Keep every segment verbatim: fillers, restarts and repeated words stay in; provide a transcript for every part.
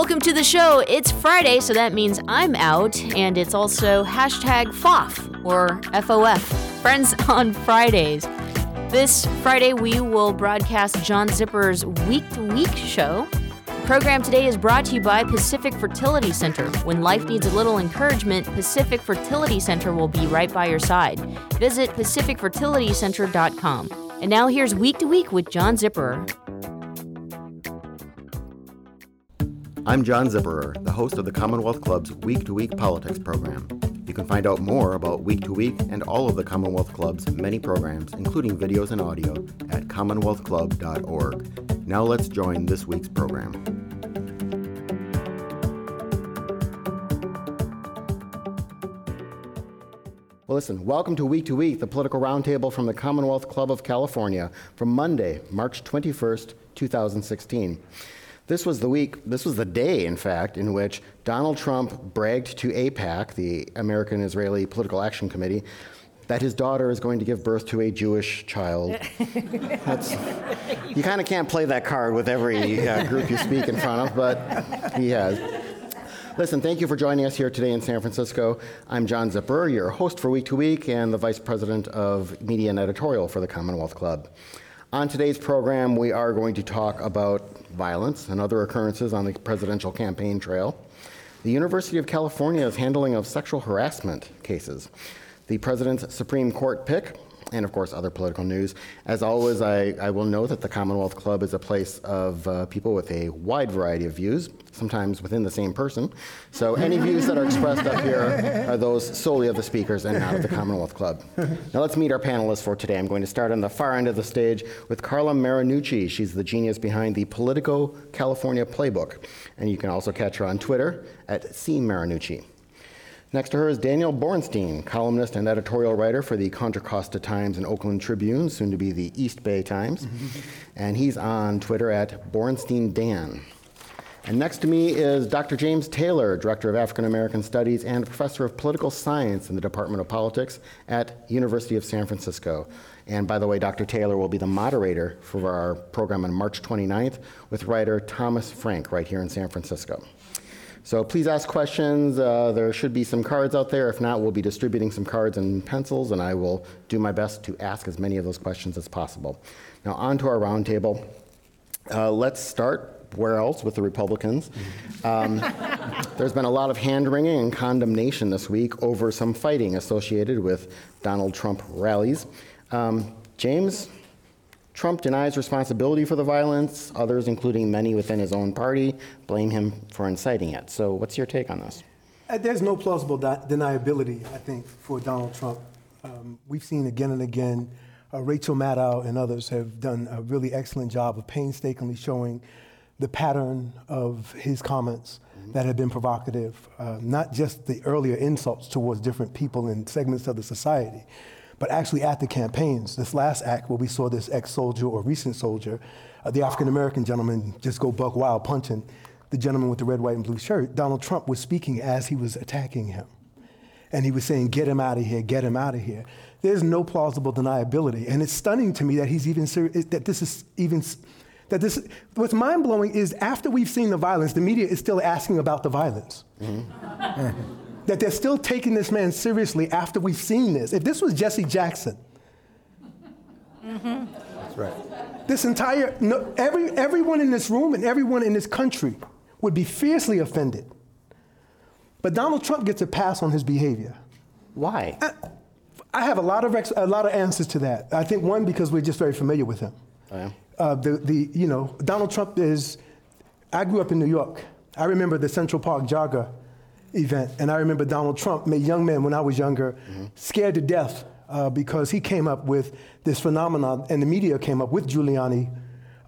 Welcome to the show. It's Friday, so that means I'm out, and it's also hashtag F O F, or F O F, Friends on Fridays. This Friday, we will broadcast John Zipperer's week-to-week show. The program today is brought to you by Pacific Fertility Center. When life needs a little encouragement, Pacific Fertility Center will be right by your side. Visit pacific fertility center dot com. And now here's Week to Week with John Zipperer. I'm John Zipperer, the host of the Commonwealth Club's Week to Week Politics program. You can find out more about Week to Week and all of the Commonwealth Club's many programs, including videos and audio, at commonwealth club dot org. Now let's join this week's program. Well, listen, welcome to Week to Week, the political roundtable from the Commonwealth Club of California from Monday, March twenty-first, twenty sixteen. This was the week, this was the day, in fact, in which Donald Trump bragged to AIPAC, the American-Israeli Political Action Committee, that his daughter is going to give birth to a Jewish child. That's, you kind of can't play that card with every uh, group you speak in front of, but he has. Listen, thank you for joining us here today in San Francisco. I'm John Zipperer, your host for Week to Week and the Vice President of Media and Editorial for the Commonwealth Club. On today's program, we are going to talk about violence and other occurrences on the presidential campaign trail, the University of California's handling of sexual harassment cases, the president's Supreme Court pick, and of course, other political news. As always, I, I will note that the Commonwealth Club is a place of uh, people with a wide variety of views, sometimes within the same person. So any views that are expressed up here are those solely of the speakers and not of the Commonwealth Club. Now let's meet our panelists for today. I'm going to start on the far end of the stage with Carla Marinucci. She's the genius behind the Politico California Playbook. And you can also catch her on Twitter at C Marinucci. Next to her is Daniel Borenstein, columnist and editorial writer for the Contra Costa Times and Oakland Tribune, soon to be the East Bay Times. And he's on Twitter at BorensteinDan. And next to me is Doctor James Taylor, Director of African American Studies and Professor of Political Science in the Department of Politics at University of San Francisco. And by the way, Doctor Taylor will be the moderator for our program on March twenty-ninth with writer Thomas Frank right here in San Francisco. So please ask questions. Uh, there should be some cards out there. If not, we'll be distributing some cards and pencils, and I will do my best to ask as many of those questions as possible. Now on to our roundtable. Uh, let's start. Where else with the Republicans? Um, there's been a lot of hand-wringing and condemnation this week over some fighting associated with Donald Trump rallies. Um, James, Trump denies responsibility for the violence. Others, including many within his own party, blame him for inciting it. So what's your take on this? Uh, there's no plausible de- deniability, I think, for Donald Trump. Um, we've seen again and again, uh, Rachel Maddow and others have done a really excellent job of painstakingly showing the pattern of his comments mm-hmm. that have been provocative, uh, not just the earlier insults towards different people and segments of the society, but actually at the campaigns. This last act where we saw this ex-soldier or recent soldier, uh, the African-American gentleman just go buck wild punching the gentleman with the red, white, and blue shirt. Donald Trump was speaking as he was attacking him. And he was saying, get him out of here, get him out of here. There's no plausible deniability. And it's stunning to me that he's even ser- that this is even, that this, what's mind-blowing is after we've seen the violence, the media is still asking about the violence. Mm-hmm. That they're still taking this man seriously after we've seen this. If this was Jesse Jackson, mm-hmm. That's right. This entire, no, every everyone in this room and everyone in this country would be fiercely offended. But Donald Trump gets a pass on his behavior. Why? I, I have a lot of ex, a lot of answers to that. I think one, because we're just very familiar with him. I am. Uh, the, the, you know, Donald Trump is, I grew up in New York. I remember the Central Park Jogger event, and I remember Donald Trump made young men, when I was younger, mm-hmm. scared to death uh, because he came up with this phenomenon, and the media came up with Giuliani,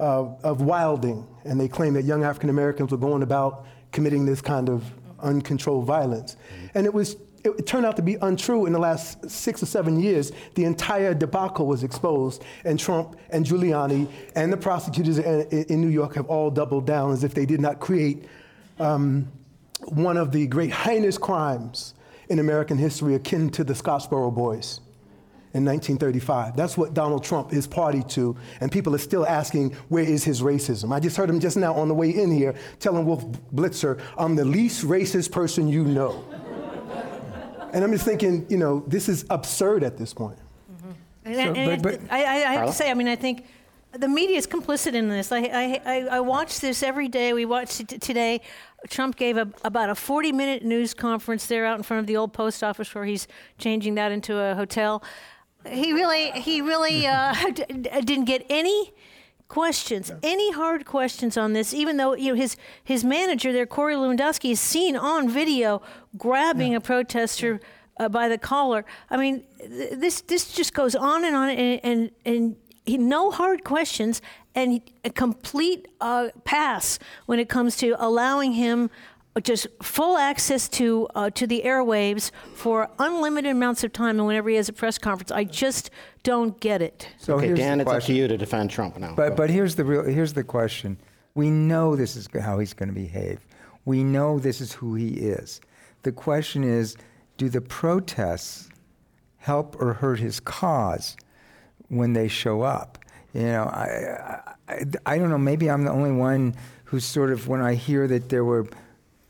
uh, of wilding, and they claimed that young African Americans were going about committing this kind of uncontrolled violence. Mm-hmm. And it was, it, it turned out to be untrue. In the last six or seven years, the entire debacle was exposed, and Trump and Giuliani and the prosecutors in, in New York have all doubled down as if they did not create um, one of the great heinous crimes in American history akin to the Scottsboro Boys in nineteen thirty-five. That's what Donald Trump is party to, and people are still asking, where is his racism? I just heard him just now on the way in here telling Wolf Blitzer, I'm the least racist person you know. And I'm just thinking, you know, this is absurd at this point. Mm-hmm. And, so, and but, but, I, I, I have to say, I mean, I think the media is complicit in this. I, I, I, I watch this every day. We watched it today. Trump gave a, about a forty-minute news conference there out in front of the old post office where he's changing that into a hotel. He really, he really uh, d- didn't get any questions, any hard questions on this, even though, you know, his his manager there, Corey Lewandowski, is seen on video grabbing yeah. a protester uh, by the collar. I mean, th- this this just goes on and on, and and, and he, no hard questions, and a complete uh, pass when it comes to allowing him just full access to uh, to the airwaves for unlimited amounts of time, and whenever he has a press conference, I just don't get it. So okay, Dan, it's up to you to defend Trump now. But but here's the real here's the question: we know this is how he's going to behave. We know this is who he is. The question is, do the protests help or hurt his cause when they show up? You know, I I, I don't know. Maybe I'm the only one who's sort of, when I hear that there were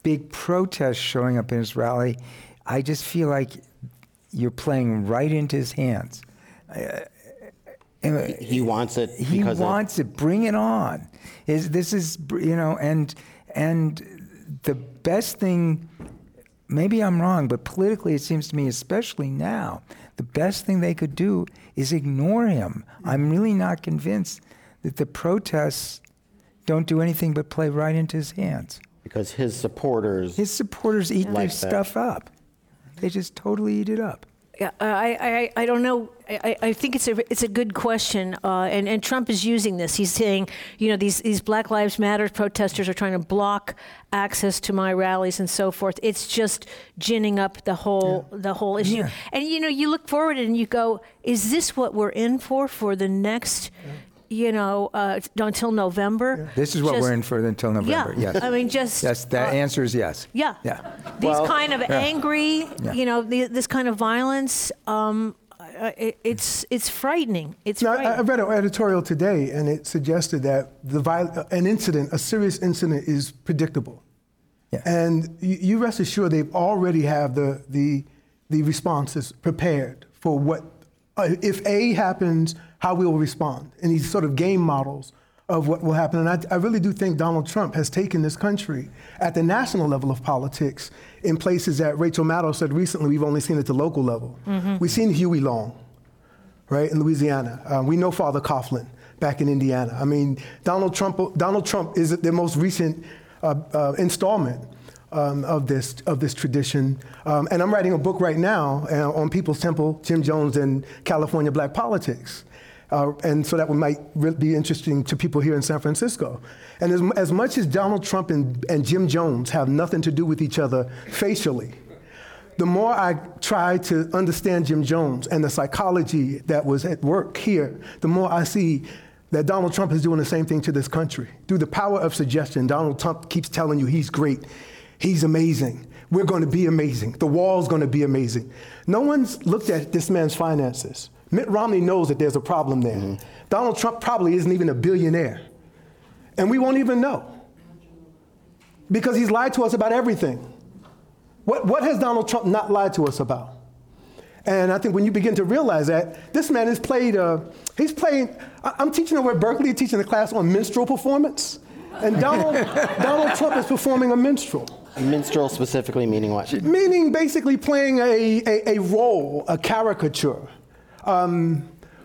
big protests showing up in his rally, I just feel like you're playing right into his hands. Uh, he, he wants it. He wants it. Bring it on. Is this is you know and and the best thing. Maybe I'm wrong, but politically it seems to me, especially now, the best thing they could do is ignore him. I'm really not convinced that the protests don't do anything but play right into his hands. Because his supporters... His supporters eat like this stuff up. They just totally eat it up. Yeah, I, I, I don't know. I, I think it's a it's a good question, uh, and and Trump is using this. He's saying, you know, these these Black Lives Matter protesters are trying to block access to my rallies and so forth. It's just ginning up the whole yeah. the whole issue. Yeah. And you know, you look forward and you go, is this what we're in for for the next? Yeah. You know, uh, until November. Yeah. This is what just, we're in for until November. Yeah. Yes. I mean, just. Yes, the uh, answer is yes. Yeah. Yeah. These well, kind of yeah. angry, yeah. you know, the, this kind of violence. Um, uh, it, it's it's frightening. It's. No, frightening. I, I read an editorial today, and it suggested that the viol- an incident, a serious incident, is predictable. Yeah. And you, you rest assured they already have the the the responses prepared for what uh, if A happens, how we will respond, and these sort of game models of what will happen. And I, I really do think Donald Trump has taken this country at the national level of politics in places that Rachel Maddow said recently we've only seen at the local level. Mm-hmm. We've seen Huey Long, right, in Louisiana. Uh, we know Father Coughlin back in Indiana. I mean, Donald Trump Donald Trump is the most recent uh, uh, installment Um, of this of this tradition. Um, and I'm writing a book right now uh, on People's Temple, Jim Jones and California Black Politics. Uh, and so that one might re- be interesting to people here in San Francisco. And as, as much as Donald Trump and, and Jim Jones have nothing to do with each other facially, the more I try to understand Jim Jones and the psychology that was at work here, the more I see that Donald Trump is doing the same thing to this country. Through the power of suggestion, Donald Trump keeps telling you he's great. He's amazing. We're going to be amazing. The wall's going to be amazing. No one's looked at this man's finances. Mitt Romney knows that there's a problem there. Mm-hmm. Donald Trump probably isn't even a billionaire. And we won't even know. Because he's lied to us about everything. What, what has Donald Trump not lied to us about? And I think when you begin to realize that, this man has played, uh, he's playing, I, I'm teaching over at Berkeley, teaching a class on minstrel performance. And Donald, Donald Trump is performing a minstrel. Minstrel specifically meaning what? Meaning basically playing a, a, a role, a caricature, um,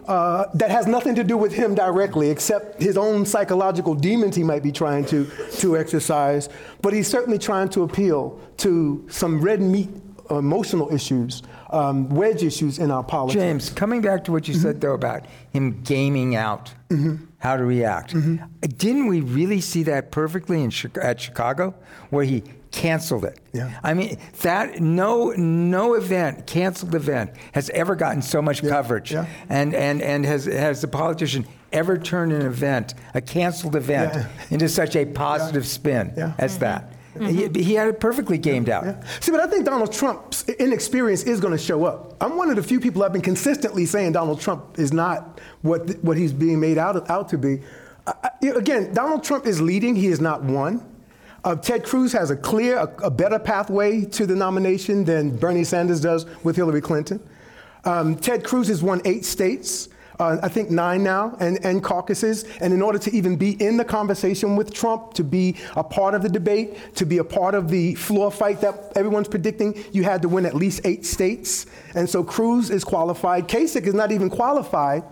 uh, that has nothing to do with him directly, except his own psychological demons he might be trying to, to exercise. But he's certainly trying to appeal to some red meat emotional issues, um, wedge issues in our politics. James, coming back to what you mm-hmm. said, though, about him gaming out mm-hmm. how to react. Mm-hmm. Didn't we really see that perfectly in at Chicago, where he canceled it. Yeah. I mean, that no no event, canceled event, has ever gotten so much yeah. coverage. Yeah. And, and and has has the politician ever turned an event, a canceled event, yeah. into such a positive yeah. spin yeah. as mm-hmm. that? Mm-hmm. He, he had it perfectly gamed out. Yeah. See, but I think Donald Trump's inexperience is going to show up. I'm one of the few people I've been consistently saying Donald Trump is not what th- what he's being made out of, out to be. I, I, again, Donald Trump is leading. He is not won. Uh, Ted Cruz has a clear, a, a better pathway to the nomination than Bernie Sanders does with Hillary Clinton. Um, Ted Cruz has won eight states. Uh, I think nine now, and, and caucuses. And in order to even be in the conversation with Trump, to be a part of the debate, to be a part of the floor fight that everyone's predicting, you had to win at least eight states. And so Cruz is qualified. Kasich is not even qualified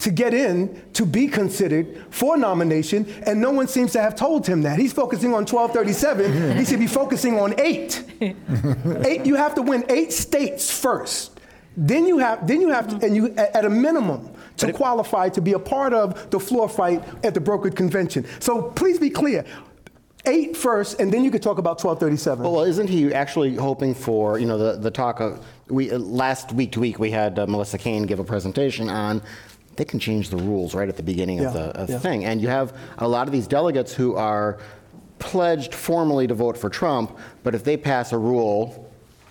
to get in, to be considered for nomination. And no one seems to have told him that. He's focusing on twelve thirty-seven. He should be focusing on eight. eight. You have to win eight states first. Then you have, then you have, mm-hmm. to, and you at a minimum to it, qualify to be a part of the floor fight at the brokered convention. So please be clear, eight first, and then you could talk about twelve thirty-seven. Well, isn't he actually hoping for, you know, the the talk of we uh, last week to week we had uh, Melissa Cain give a presentation on. They can change the rules right at the beginning yeah, of the of yeah. thing, and you have a lot of these delegates who are pledged formally to vote for Trump, but if they pass a rule.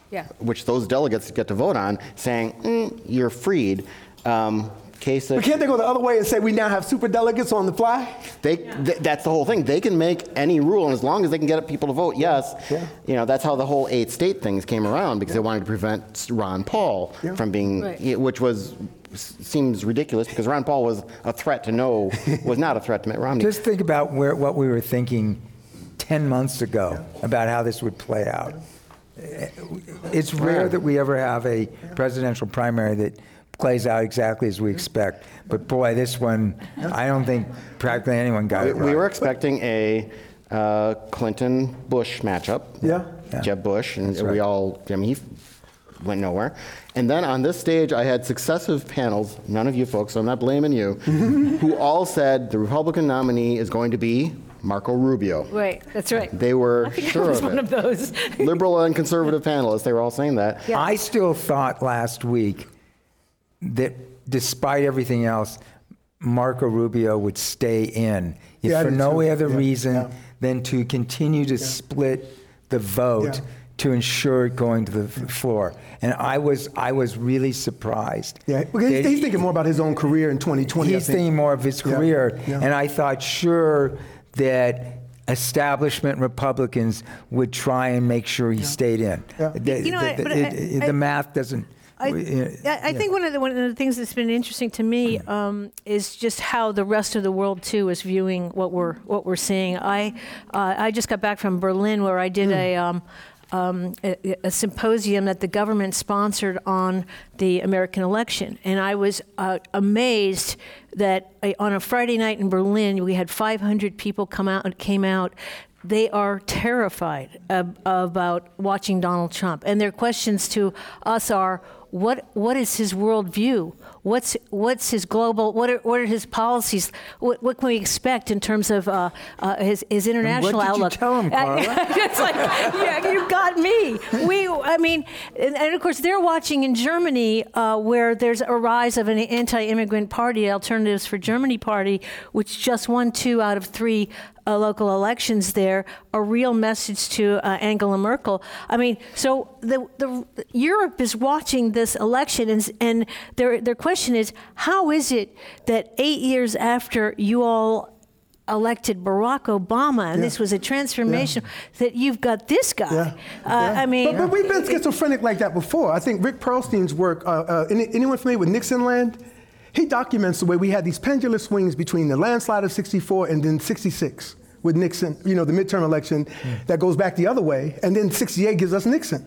Yeah. Which those delegates get to vote on, saying, mm, you're freed. Um, case of, but can't they go the other way and say we now have super delegates on the fly? They, yeah. th- that's the whole thing. They can make any rule, and as long as they can get people to vote yes, yeah. you know, that's how the whole eight state things came around, because yeah. they wanted to prevent Ron Paul yeah. from being, right. which was seems ridiculous, because Ron Paul was a threat to no, was not a threat to Mitt Romney. Just think about where what we were thinking ten months ago yeah. about how this would play out. It's rare that we ever have a presidential primary that plays out exactly as we expect. But boy, this one, I don't think practically anyone got it right. We were expecting a uh, Clinton-Bush matchup. Yeah. yeah. Jeb Bush, and right. we all, I mean, he went nowhere. And then on this stage, I had successive panels, none of you folks, so I'm not blaming you, who all said the Republican nominee is going to be Marco Rubio. Right, that's right. They were I think sure I was of one it. Of those. Liberal and conservative panelists, they were all saying that. Yeah. I still thought last week that despite everything else, Marco Rubio would stay in if yeah, for no too. other yeah. reason yeah. than to continue to yeah. split the vote yeah. to ensure it going to the floor. And I was I was really surprised. Yeah, he's, he's thinking more about his own career in twenty twenty. He's think. thinking more of his career. Yeah. Yeah. And I thought, sure, that establishment Republicans would try and make sure he yeah. stayed in. Yeah. The, you know, the, the, it, I, the math doesn't. I, you know, I think yeah. one of the one of the things that's been interesting to me um, is just how the rest of the world too is viewing what we're what we're seeing. I uh, I just got back from Berlin where I did mm. a. Um, Um, a, a symposium that the government sponsored on the American election. And I was uh, amazed that I, on a Friday night in Berlin, we had five hundred people come out and came out. They are terrified ab- about watching Donald Trump. And their questions to us are, What what is his worldview? What's what's his global? What are what are his policies? What what can we expect in terms of uh, uh, his his international outlook? What did outlook? You tell him, Carla? It's like yeah, you got me. We I mean, and, and of course they're watching in Germany uh, where there's a rise of an anti-immigrant party, Alternatives for Germany party, which just won two out of three uh, local elections there. A real message to uh, Angela Merkel. I mean, so the the Europe is watching this election, and, and their their question is, how is it that eight years after you all elected Barack Obama, and yeah. this was a transformation, yeah. that you've got this guy? Yeah. Uh, yeah. I mean, but, but we've been it, schizophrenic like that before. I think Rick Perlstein's work. Uh, uh, any, anyone familiar with Nixon Land? He documents the way we had these pendular swings between the landslide of sixty-four and then sixty-six with Nixon. You know, the midterm election mm. that goes back the other way, and then sixty-eight gives us Nixon.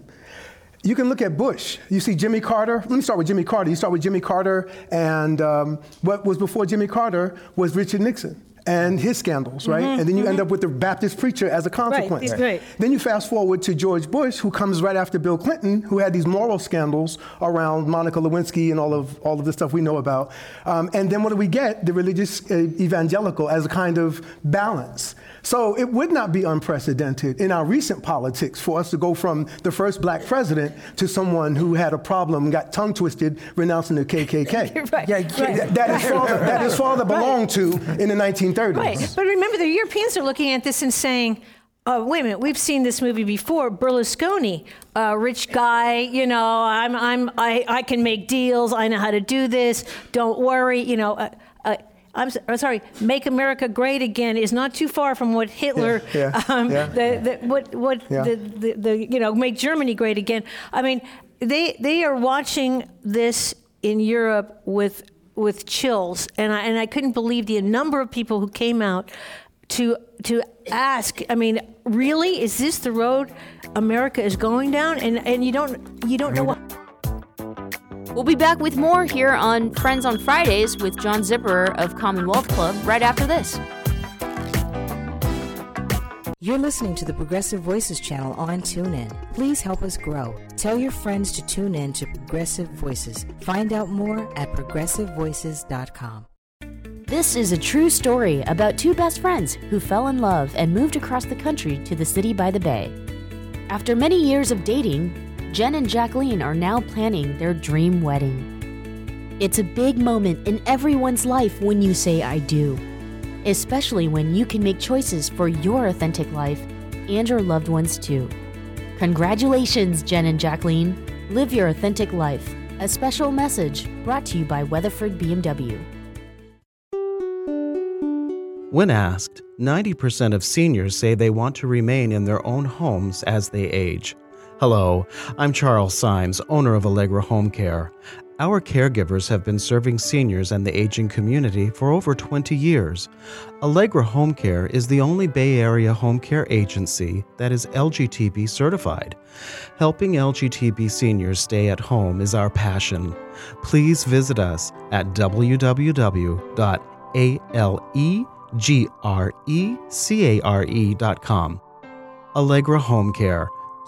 You can look at Bush. You see Jimmy Carter. Let me start with Jimmy Carter. You start with Jimmy Carter, and um, what was before Jimmy Carter was Richard Nixon and his scandals, right? Mm-hmm, and then you mm-hmm. end up with the Baptist preacher as a consequence. Right, right. Then you fast forward to George Bush, who comes right after Bill Clinton, who had these moral scandals around Monica Lewinsky and all of all of the stuff we know about. Um, and then what do we get? The religious uh, evangelical as a kind of balance. So it would not be unprecedented in our recent politics for us to go from the first black president to someone who had a problem, got tongue twisted, renouncing the K K K. right, yeah, right. That, that is father, that his father belonged right. to in the nineteen thirties. Right, but remember the Europeans are looking at this and saying, uh, wait a minute, we've seen this movie before, Berlusconi, uh, rich guy, you know, I'm, I'm, I, I can make deals, I know how to do this, don't worry, you know. Uh, uh, I'm sorry, Make America Great Again is not too far from what Hitler, yeah, yeah, um, yeah. The, the, what, what yeah. The, the, the, you know, Make Germany Great Again. I mean, they they are watching this in Europe with with chills, and I and I couldn't believe the number of people who came out to to ask. I mean, really, is this the road America is going down? And and you don't you don't know what. We'll be back with more here on Friends on Fridays with John Zipperer of Commonwealth Club right after this. You're listening to the Progressive Voices channel on TuneIn. Please help us grow. Tell your friends to tune in to Progressive Voices. Find out more at progressive voices dot com. This is a true story about two best friends who fell in love and moved across the country to the city by the bay. After many years of dating, Jen and Jacqueline are now planning their dream wedding. It's a big moment in everyone's life when you say I do, especially when you can make choices for your authentic life and your loved ones too. Congratulations, Jen and Jacqueline. Live your authentic life. A special message brought to you by Weatherford B M W. When asked, ninety percent of seniors say they want to remain in their own homes as they age. Hello, I'm Charles Symes, owner of Allegra Home Care. Our caregivers have been serving seniors and the aging community for over twenty years. Allegra Home Care is the only Bay Area home care agency that is L G T B certified. Helping L G T B seniors stay at home is our passion. Please visit us at w w w dot allegra care dot com. Allegra Home Care.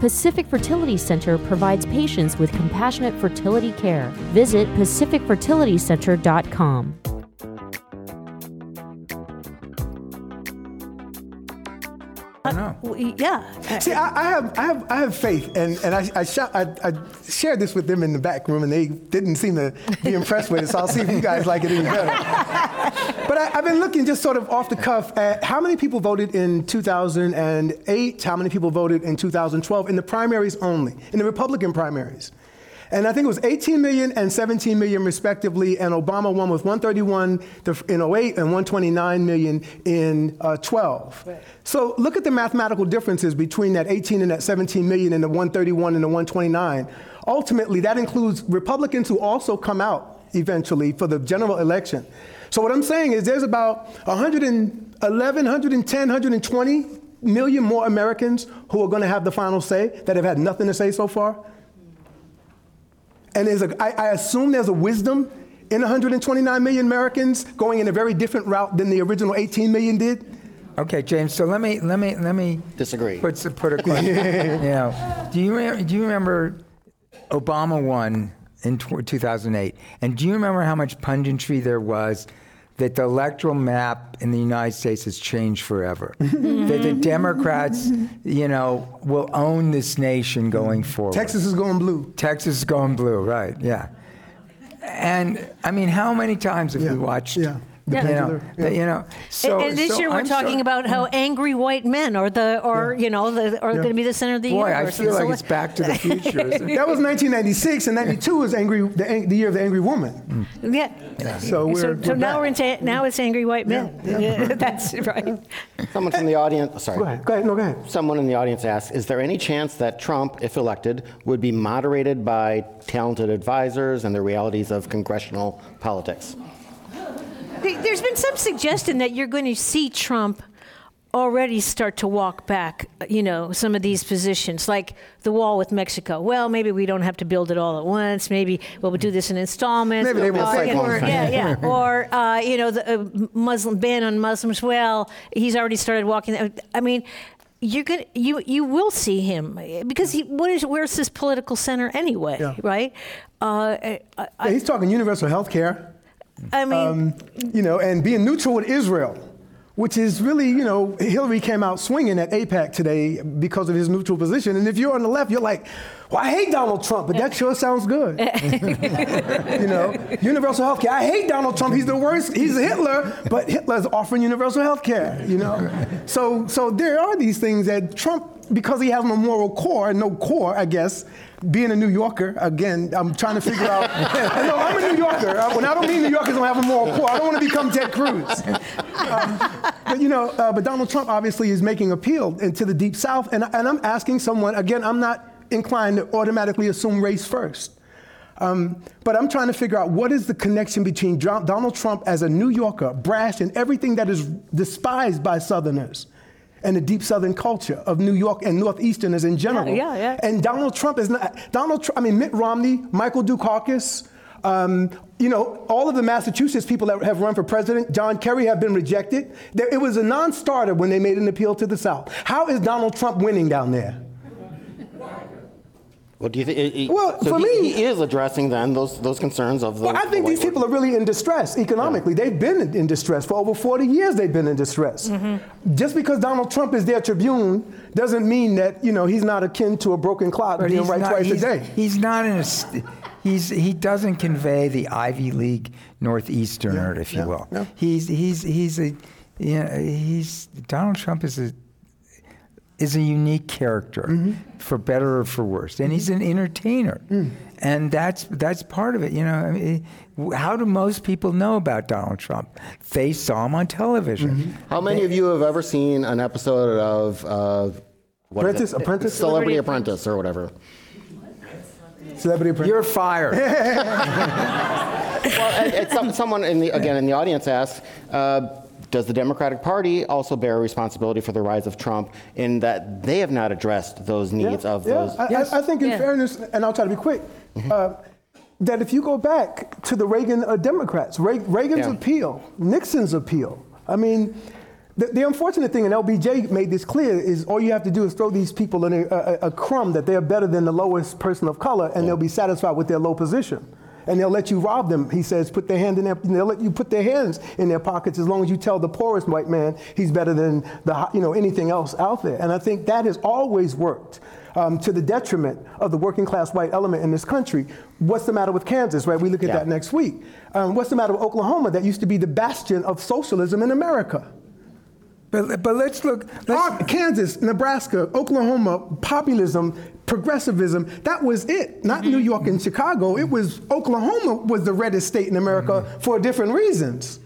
Pacific Fertility Center provides patients with compassionate fertility care. Visit pacific fertility center dot com. I know. Yeah. See, I, I have, I have, I have faith, and and I, I, sh- I, I shared this with them in the back room, and they didn't seem to be impressed with it. So I'll see if you guys like it even better. But I, I've been looking just sort of off the cuff at how many people voted in two thousand eight, how many people voted in two thousand twelve in the primaries only, in the Republican primaries. And I think it was eighteen million and seventeen million respectively, and Obama won with one thirty-one in oh eight and one twenty-nine million in uh, twelve. Right. So look at the mathematical differences between that eighteen and that seventeen million and the one thirty-one and the one twenty-nine. Ultimately, that includes Republicans who also come out eventually for the general election. So what I'm saying is there's about one eleven, one ten, one twenty million more Americans who are going to have the final say that have had nothing to say so far. And there's a, I, I assume there's a wisdom in one twenty-nine million Americans going in a very different route than the original eighteen million did. Okay, James. So let me let me let me disagree. Put, put a question. You know, do you do you remember Obama won in two thousand eight? And do you remember how much punditry there was that the electoral map in the United States has changed forever? That the Democrats, you know, will own this nation going forward. Texas is going blue. Texas is going blue, right, yeah. And, I mean, how many times have yeah. we watched? Yeah. The yeah. You know, yeah. The, you know, so, and, and this so year we're I'm talking so, about how angry white men are the, or yeah. you know, the, are yeah. going to be the center of the Boy, universe. Boy, I feel like so it's back to the future. Isn't it? That was nineteen ninety-six, and ninety-two was angry, the, the year of the angry woman. Mm. Yeah. yeah. So we're. So, we're so now we're into now it's angry white men. Yeah. Yeah. Yeah. That's right. Someone from the audience. Oh, sorry. Go ahead. Go ahead. No, go ahead. Someone in the audience asks: is there any chance that Trump, if elected, would be moderated by talented advisors and the realities of congressional politics? There's been some suggestion that you're going to see Trump already start to walk back, you know, some of these positions, like the wall with Mexico. Well, maybe we don't have to build it all at once. Maybe we'll, we'll do this in installments. Maybe they will uh, take longer. Yeah, yeah. Or, uh, you know, the uh, Muslim ban on Muslims. Well, he's already started walking. I mean, you could you you will see him because he what is where's this political center anyway, yeah. right? Uh, I, I, yeah, he's talking universal health care. I mean, um, you know, and being neutral with Israel, which is really, you know, Hillary came out swinging at AIPAC today because of his neutral position. And if you're on the left, you're like, well, I hate Donald Trump, but that sure sounds good. You know, universal health care. I hate Donald Trump. He's the worst. He's Hitler, but Hitler's offering universal health care, you know. So, so there are these things that Trump, because he has no moral core, and no core, I guess, being a New Yorker, again, I'm trying to figure out. No, I'm a New Yorker. When I don't mean New Yorkers don't have a moral core, I don't want to become Ted Cruz. Um, but, you know, uh, but Donald Trump obviously is making appeal into the Deep South, and, and I'm asking someone, again, I'm not inclined to automatically assume race first. Um, but I'm trying to figure out what is the connection between Donald Trump as a New Yorker, brash, and everything that is despised by Southerners, and the deep Southern culture of New York and Northeasterners in general. Yeah, yeah, yeah. And Donald Trump is not, Donald Trump, I mean, Mitt Romney, Michael Dukakis, um, you know, all of the Massachusetts people that have run for president, John Kerry, have been rejected. There, it was a non-starter when they made an appeal to the South. How is Donald Trump winning down there? Well, do you th- it, it, well so for he, me, he is addressing then those those concerns of the. Well, I think the these people are really in distress economically. Yeah. They've been in, in distress for over forty years. They've been in distress. Mm-hmm. Just because Donald Trump is their tribune doesn't mean that you know he's not akin to a broken clock but being right not, twice a day. He's not in. A, he's he doesn't convey the Ivy League Northeasterner, yeah, if you yeah, will. Yeah. He's he's he's a you know, he's Donald Trump is a. is a unique character, mm-hmm. for better or for worse, and he's an entertainer, mm. and that's that's part of it. You know, I mean, how do most people know about Donald Trump? They saw him on television. Mm-hmm. How many they, of you have ever seen an episode of uh, what Apprentice, is it? Apprentice, Celebrity, Celebrity Apprentice, or whatever? What? Celebrity Apprentice. You're fired. Well, and, and some, someone in the again in the audience asked. Uh, Does the Democratic Party also bear responsibility for the rise of Trump in that they have not addressed those needs yeah, of yeah. those? I, yes. I, I think in yeah. fairness, and I'll try to be quick, mm-hmm. uh, that if you go back to the Reagan uh, Democrats, Re- Reagan's yeah. appeal, Nixon's appeal, I mean, the, the unfortunate thing, and L B J made this clear, is all you have to do is throw these people in a, a, a crumb that they're better than the lowest person of color, and yeah. they'll be satisfied with their low position. And they'll let you rob them, he says. Put their hand in their, they'll let you put their hands in their pockets as long as you tell the poorest white man he's better than the, you know, anything else out there. And I think that has always worked um, to the detriment of the working class white element in this country. What's the matter with Kansas, right? We look at yeah. that next week. Um, what's the matter with Oklahoma? That used to be the bastion of socialism in America. But but let's look. Let's, Kansas, Nebraska, Oklahoma, populism, progressivism, that was it. Not mm-hmm. New York and Chicago. It was Oklahoma was the reddest state in America mm-hmm. for different reasons.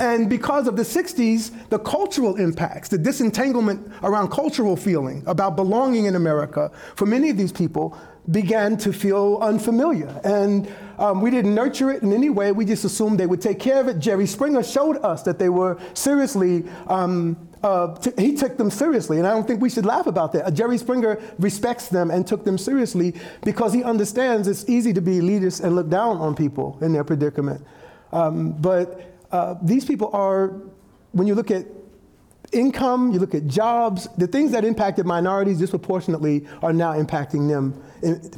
And because of the sixties, the cultural impacts, the disentanglement around cultural feeling, about belonging in America, for many of these people, began to feel unfamiliar. And um, we didn't nurture it in any way. We just assumed they would take care of it. Jerry Springer showed us that they were seriously, um, uh, t- he took them seriously. And I don't think we should laugh about that. Uh, Jerry Springer respects them and took them seriously because he understands it's easy to be elitist and look down on people in their predicament. Um, but uh, these people are, when you look at income, you look at jobs, the things that impacted minorities disproportionately are now impacting them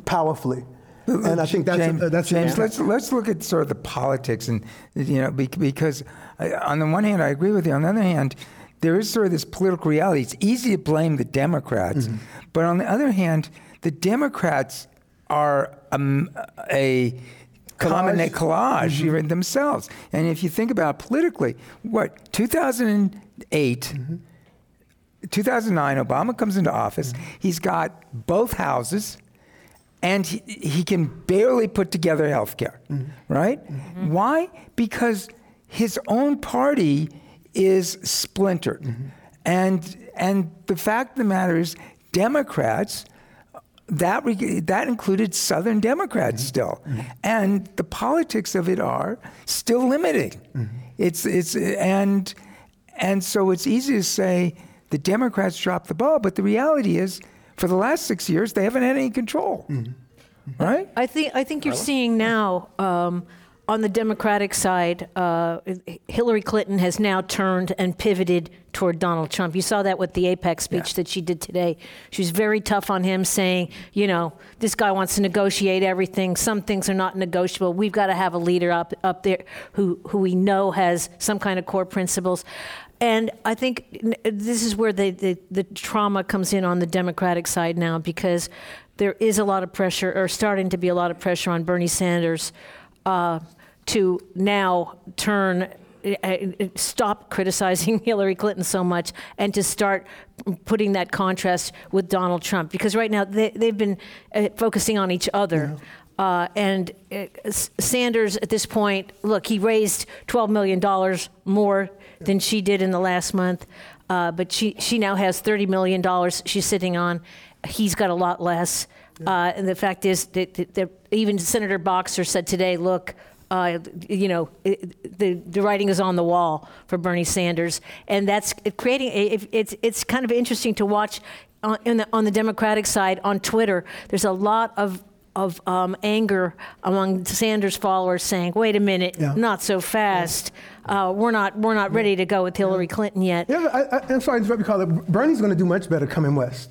powerfully. And I think that's James, a, that's James, let's let's look at sort of the politics, and you know, because on the one hand I agree with you, on the other hand there is sort of this political reality. It's easy to blame the Democrats, mm-hmm. but on the other hand the Democrats are um, a common collage, collage mm-hmm. even themselves. And if you think about politically, what two thousand eight mm-hmm. two thousand nine Obama comes into office, mm-hmm. he's got both houses, and he, he can barely put together health care, mm-hmm. right? Mm-hmm. Why? Because his own party is splintered. Mm-hmm. And and the fact of the matter is, Democrats, that re- that included Southern Democrats mm-hmm. still. Mm-hmm. And the politics of it are still limiting. Mm-hmm. It's it's and and so it's easy to say the Democrats dropped the ball, but the reality is, for the last six years, they haven't had any control, mm-hmm. right? I think I think you're seeing now um, on the Democratic side, uh, Hillary Clinton has now turned and pivoted toward Donald Trump. You saw that with the APEC speech yeah. that she did today. She was very tough on him, saying, you know, this guy wants to negotiate everything. Some things are not negotiable. We've got to have a leader up, up there who, who we know has some kind of core principles. And I think this is where the, the, the trauma comes in on the Democratic side now, because there is a lot of pressure, or starting to be a lot of pressure, on Bernie Sanders Uh, to now turn, uh, stop criticizing Hillary Clinton so much, and to start putting that contrast with Donald Trump. Because right now they, they've been uh, focusing on each other. Yeah. Uh, and uh, Sanders at this point, look, he raised twelve million dollars more yeah. than she did in the last month. Uh, but she, she now has thirty million dollars she's sitting on. He's got a lot less. Yeah. Uh, and the fact is that, that, that even Senator Boxer said today, look, uh, you know, it, the, the writing is on the wall for Bernie Sanders. And that's creating, it, it's it's kind of interesting to watch on, in the, on the Democratic side, on Twitter, there's a lot of of um, anger among Sanders followers saying, wait a minute, yeah. not so fast. Yeah. Uh, we're not we're not yeah. ready to go with Hillary yeah. Clinton yet. Yeah, I, I, I'm sorry to interrupt you, Carla. Bernie's going to do much better coming west.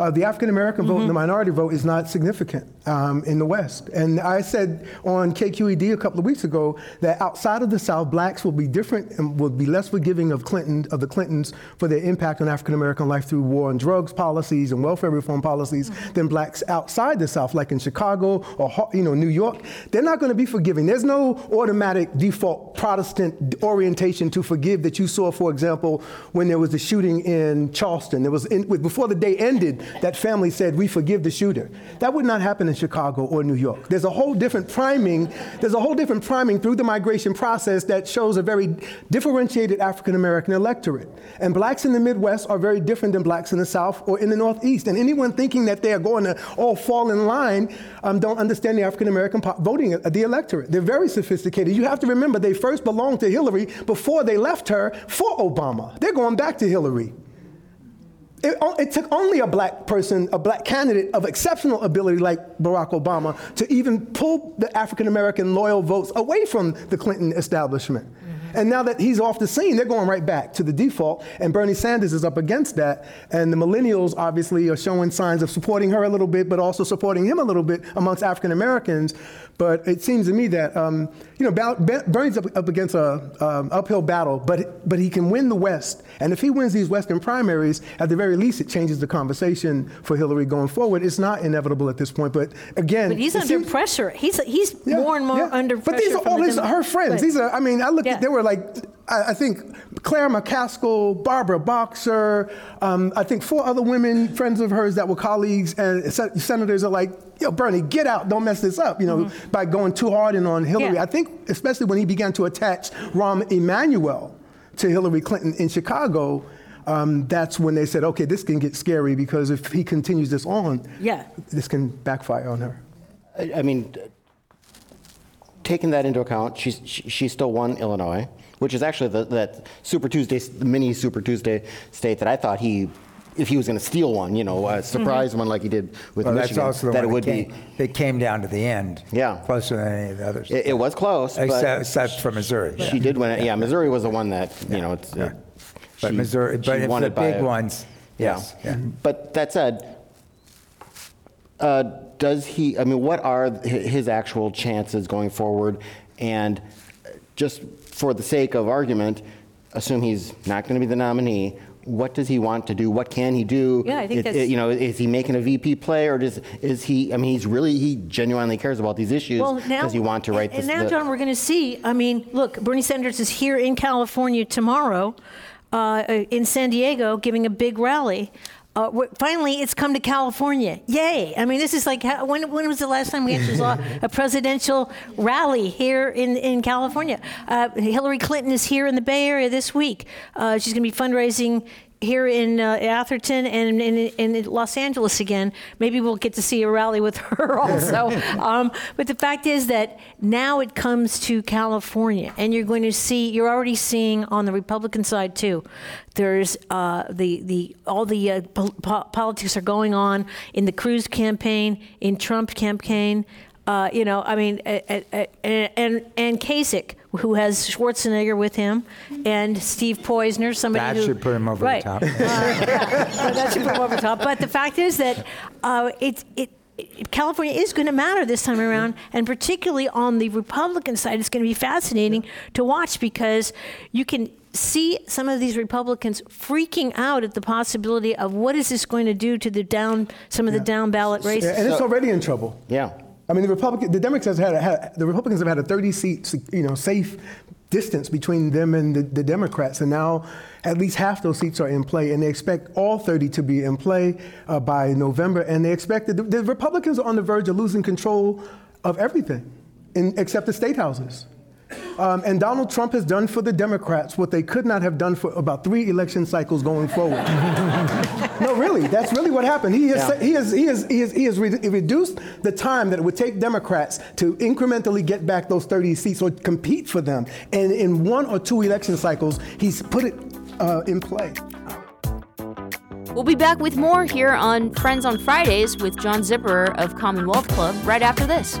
Uh, the African-American vote mm-hmm. and the minority vote is not significant um, in the West. And I said on K Q E D a couple of weeks ago that outside of the South, blacks will be different and will be less forgiving of Clinton, of the Clintons for their impact on African-American life through war and drugs policies and welfare reform policies mm-hmm. than blacks outside the South, like in Chicago or you know New York. They're not going to be forgiving. There's no automatic default Protestant orientation to forgive that you saw, for example, when there was the shooting in Charleston. There was in, before the day ended, that family said, we forgive the shooter. That would not happen in Chicago or New York. There's a whole different priming, there's a whole different priming through the migration process that shows a very differentiated African-American electorate. And blacks in the Midwest are very different than blacks in the South or in the Northeast. And anyone thinking that they are going to all fall in line um, don't understand the African-American po- voting, uh, the electorate. They're very sophisticated. You have to remember, they first belonged to Hillary before they left her for Obama. They're going back to Hillary. It, it took only a black person, a black candidate of exceptional ability like Barack Obama to even pull the African-American loyal votes away from the Clinton establishment. Mm-hmm. And now that he's off the scene, they're going right back to the default. And Bernie Sanders is up against that. And the millennials obviously are showing signs of supporting her a little bit, but also supporting him a little bit amongst African-Americans. But it seems to me that, um, you know, Bernie's up, up against an um, uphill battle, but but he can win the West. And if he wins these Western primaries, at the very least, it changes the conversation for Hillary going forward. It's not inevitable at this point, but again, but he's under seems, pressure. He's he's yeah, more and more yeah. under pressure. But these are all his, her friends. But, these are. I mean, I look yeah. at. They were like, I, I think Claire McCaskill, Barbara Boxer. Um, I think four other women, friends of hers that were colleagues and sen- senators, are like, yo, Bernie, get out. Don't mess this up. You know, mm-hmm. by going too hard in on Hillary. Yeah. I think, especially when he began to attach Rahm Emanuel to Hillary Clinton in Chicago. Um, that's when they said, okay, this can get scary, because if he continues this on, yeah. this can backfire on her. I, I mean, taking that into account, she's, she, she still won Illinois, which is actually the, that Super Tuesday, the mini Super Tuesday state that I thought he, if he was going to steal one, you know, a surprise mm-hmm. one like he did with well, Michigan, that's also the that one it would came, be. It came down to the end, yeah, closer than any of the others. It, it was close. Except, except for Missouri. She yeah. did win it. Yeah, Missouri was the one that, you yeah. know, it's... Yeah. It, But she, Missouri, but it's the big ones. Yeah. Yes. yeah. But that said, uh, does he? I mean, what are his actual chances going forward? And just for the sake of argument, assume he's not going to be the nominee. What does he want to do? What can he do? Yeah, I think it, that's... It, you know, is he making a V P play, or does is he? I mean, he's really he genuinely cares about these issues. Well, now, does he want to write? And, this, and now, the, John, we're going to see. I mean, look, Bernie Sanders is here in California tomorrow. Uh, in San Diego, giving a big rally. Uh, finally, it's come to California. Yay! I mean, this is like, how, when, when was the last time we actually saw a presidential rally here in, in California? Uh, Hillary Clinton is here in the Bay Area this week. Uh, she's going to be fundraising here in uh, Atherton and in, in Los Angeles again. Maybe we'll get to see a rally with her also. um, but the fact is that now it comes to California, and you're going to see, you're already seeing on the Republican side too, there's uh, the, the all the uh, po- politics are going on in the Cruz campaign, in Trump campaign, Uh, you know, I mean, and, and and Kasich, who has Schwarzenegger with him, and Steve Poizner, somebody that who... That should put him over right. the top. Uh, yeah. So that should put him over the top. But the fact is that uh, it, it, it, California is going to matter this time around, and particularly on the Republican side, it's going to be fascinating to watch, because you can see some of these Republicans freaking out at the possibility of what is this going to do to the down some of yeah. the down-ballot races. And it's already in trouble. Yeah. I mean, the Republican, the Democrats have had, had, the Republicans have had a thirty-seat, you know, safe distance between them and the, the Democrats, and now at least half those seats are in play, and they expect all thirty to be in play uh, by November, and they expect that the, the Republicans are on the verge of losing control of everything, in, except the state houses. Um, and Donald Trump has done for the Democrats what they could not have done for about three election cycles going forward. No, really, that's really what happened. He has, yeah. he has, he has, he has, he has re- reduced the time that it would take Democrats to incrementally get back those thirty seats or compete for them. And in one or two election cycles, he's put it uh, in play. We'll be back with more here on Friends on Fridays with John Zipperer of Commonwealth Club right after this.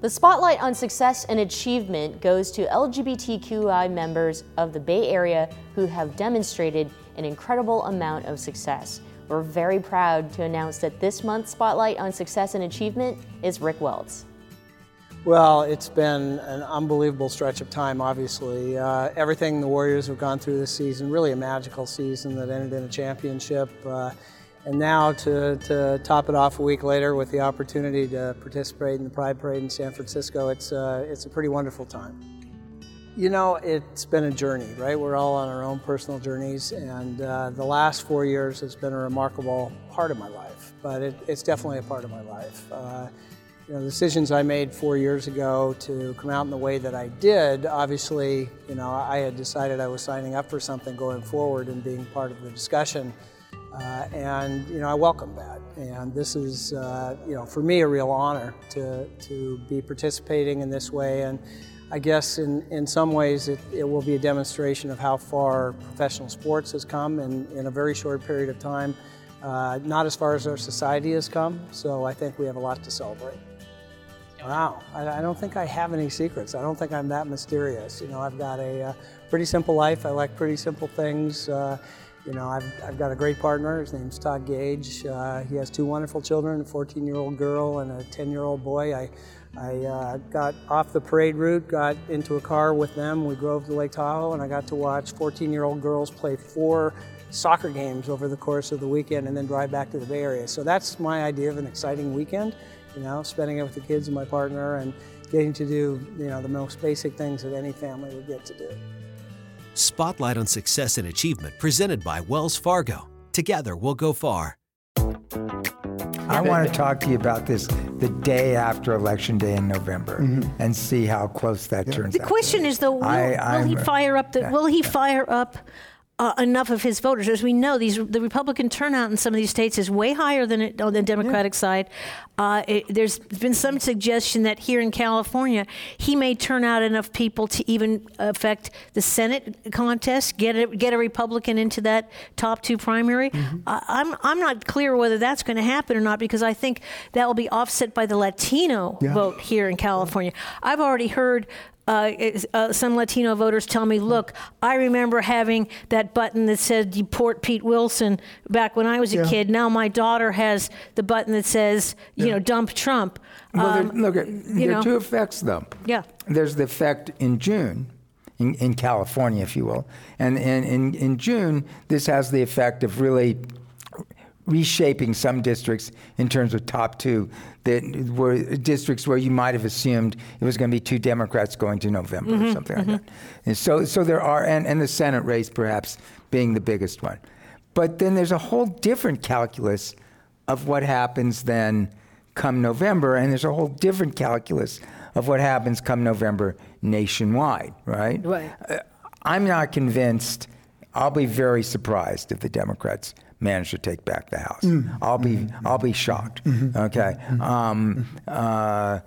The spotlight on success and achievement goes to L G B T Q I members of the Bay Area who have demonstrated an incredible amount of success. We're very proud to announce that this month's spotlight on success and achievement is Rick Welts. Well, it's been an unbelievable stretch of time, obviously. Uh, everything the Warriors have gone through this season, really a magical season that ended in a championship. Uh, And now to, to top it off a week later with the opportunity to participate in the Pride Parade in San Francisco, it's uh, it's a pretty wonderful time. You know, it's been a journey, right? We're all on our own personal journeys, and uh, the last four years has been a remarkable part of my life, but it, it's definitely a part of my life. Uh, you know, the decisions I made four years ago to come out in the way that I did, obviously, you know, I had decided I was signing up for something going forward and being part of the discussion. Uh, and, you know, I welcome that. And this is, uh, you know, for me a real honor to to be participating in this way. And I guess in, in some ways it, it will be a demonstration of how far professional sports has come in, in a very short period of time, uh, not as far as our society has come. So I think we have a lot to celebrate. Wow. I, I don't think I have any secrets. I don't think I'm that mysterious. You know, I've got a uh, pretty simple life. I like pretty simple things. Uh, You know, I've, I've got a great partner. His name's Todd Gage. Uh, he has two wonderful children, a fourteen-year-old girl and a ten-year-old boy. I, I uh, got off the parade route, got into a car with them. We drove to Lake Tahoe, and I got to watch fourteen-year-old girls play four soccer games over the course of the weekend and then drive back to the Bay Area. So that's my idea of an exciting weekend, you know, spending it with the kids and my partner and getting to do, you know, the most basic things that any family would get to do. Spotlight on Success and Achievement, presented by Wells Fargo. Together, we'll go far. I want to talk to you about this the day after Election Day in November, mm-hmm. and see how close that yeah. turns the out. The question is, though, will, I, will he fire up? The, yeah, will he yeah. fire up uh, enough of his voters? As we know, these the Republican turnout in some of these states is way higher than it, on the Democratic yeah. side. Uh, it, there's been some suggestion that here in California, he may turn out enough people to even affect the Senate contest, get a, get a Republican into that top two primary. Mm-hmm. Uh, I'm I'm not clear whether that's going to happen or not, because I think that will be offset by the Latino yeah. vote here in California. I've already heard uh, uh, some Latino voters tell me, look, I remember having that button that said deport Pete Wilson back when I was a yeah. kid. Now my daughter has the button that says, you You know, dump Trump. Well, there, um, look, there you know. are two effects, though. Yeah. There's the effect in June, in, in California, if you will. And, and in, in June, this has the effect of really reshaping some districts in terms of top two, that were districts where you might have assumed it was going to be two Democrats going to November mm-hmm, or something mm-hmm. like that. And so, so there are, and, and the Senate race perhaps being the biggest one. But then there's a whole different calculus of what happens then come November, and there's a whole different calculus of what happens come November nationwide, right? Right. Uh, I'm not convinced. I'll be very surprised if the Democrats manage to take back the House. Mm. I'll be mm-hmm. I'll be shocked. Mm-hmm. Okay, mm-hmm. Um, uh,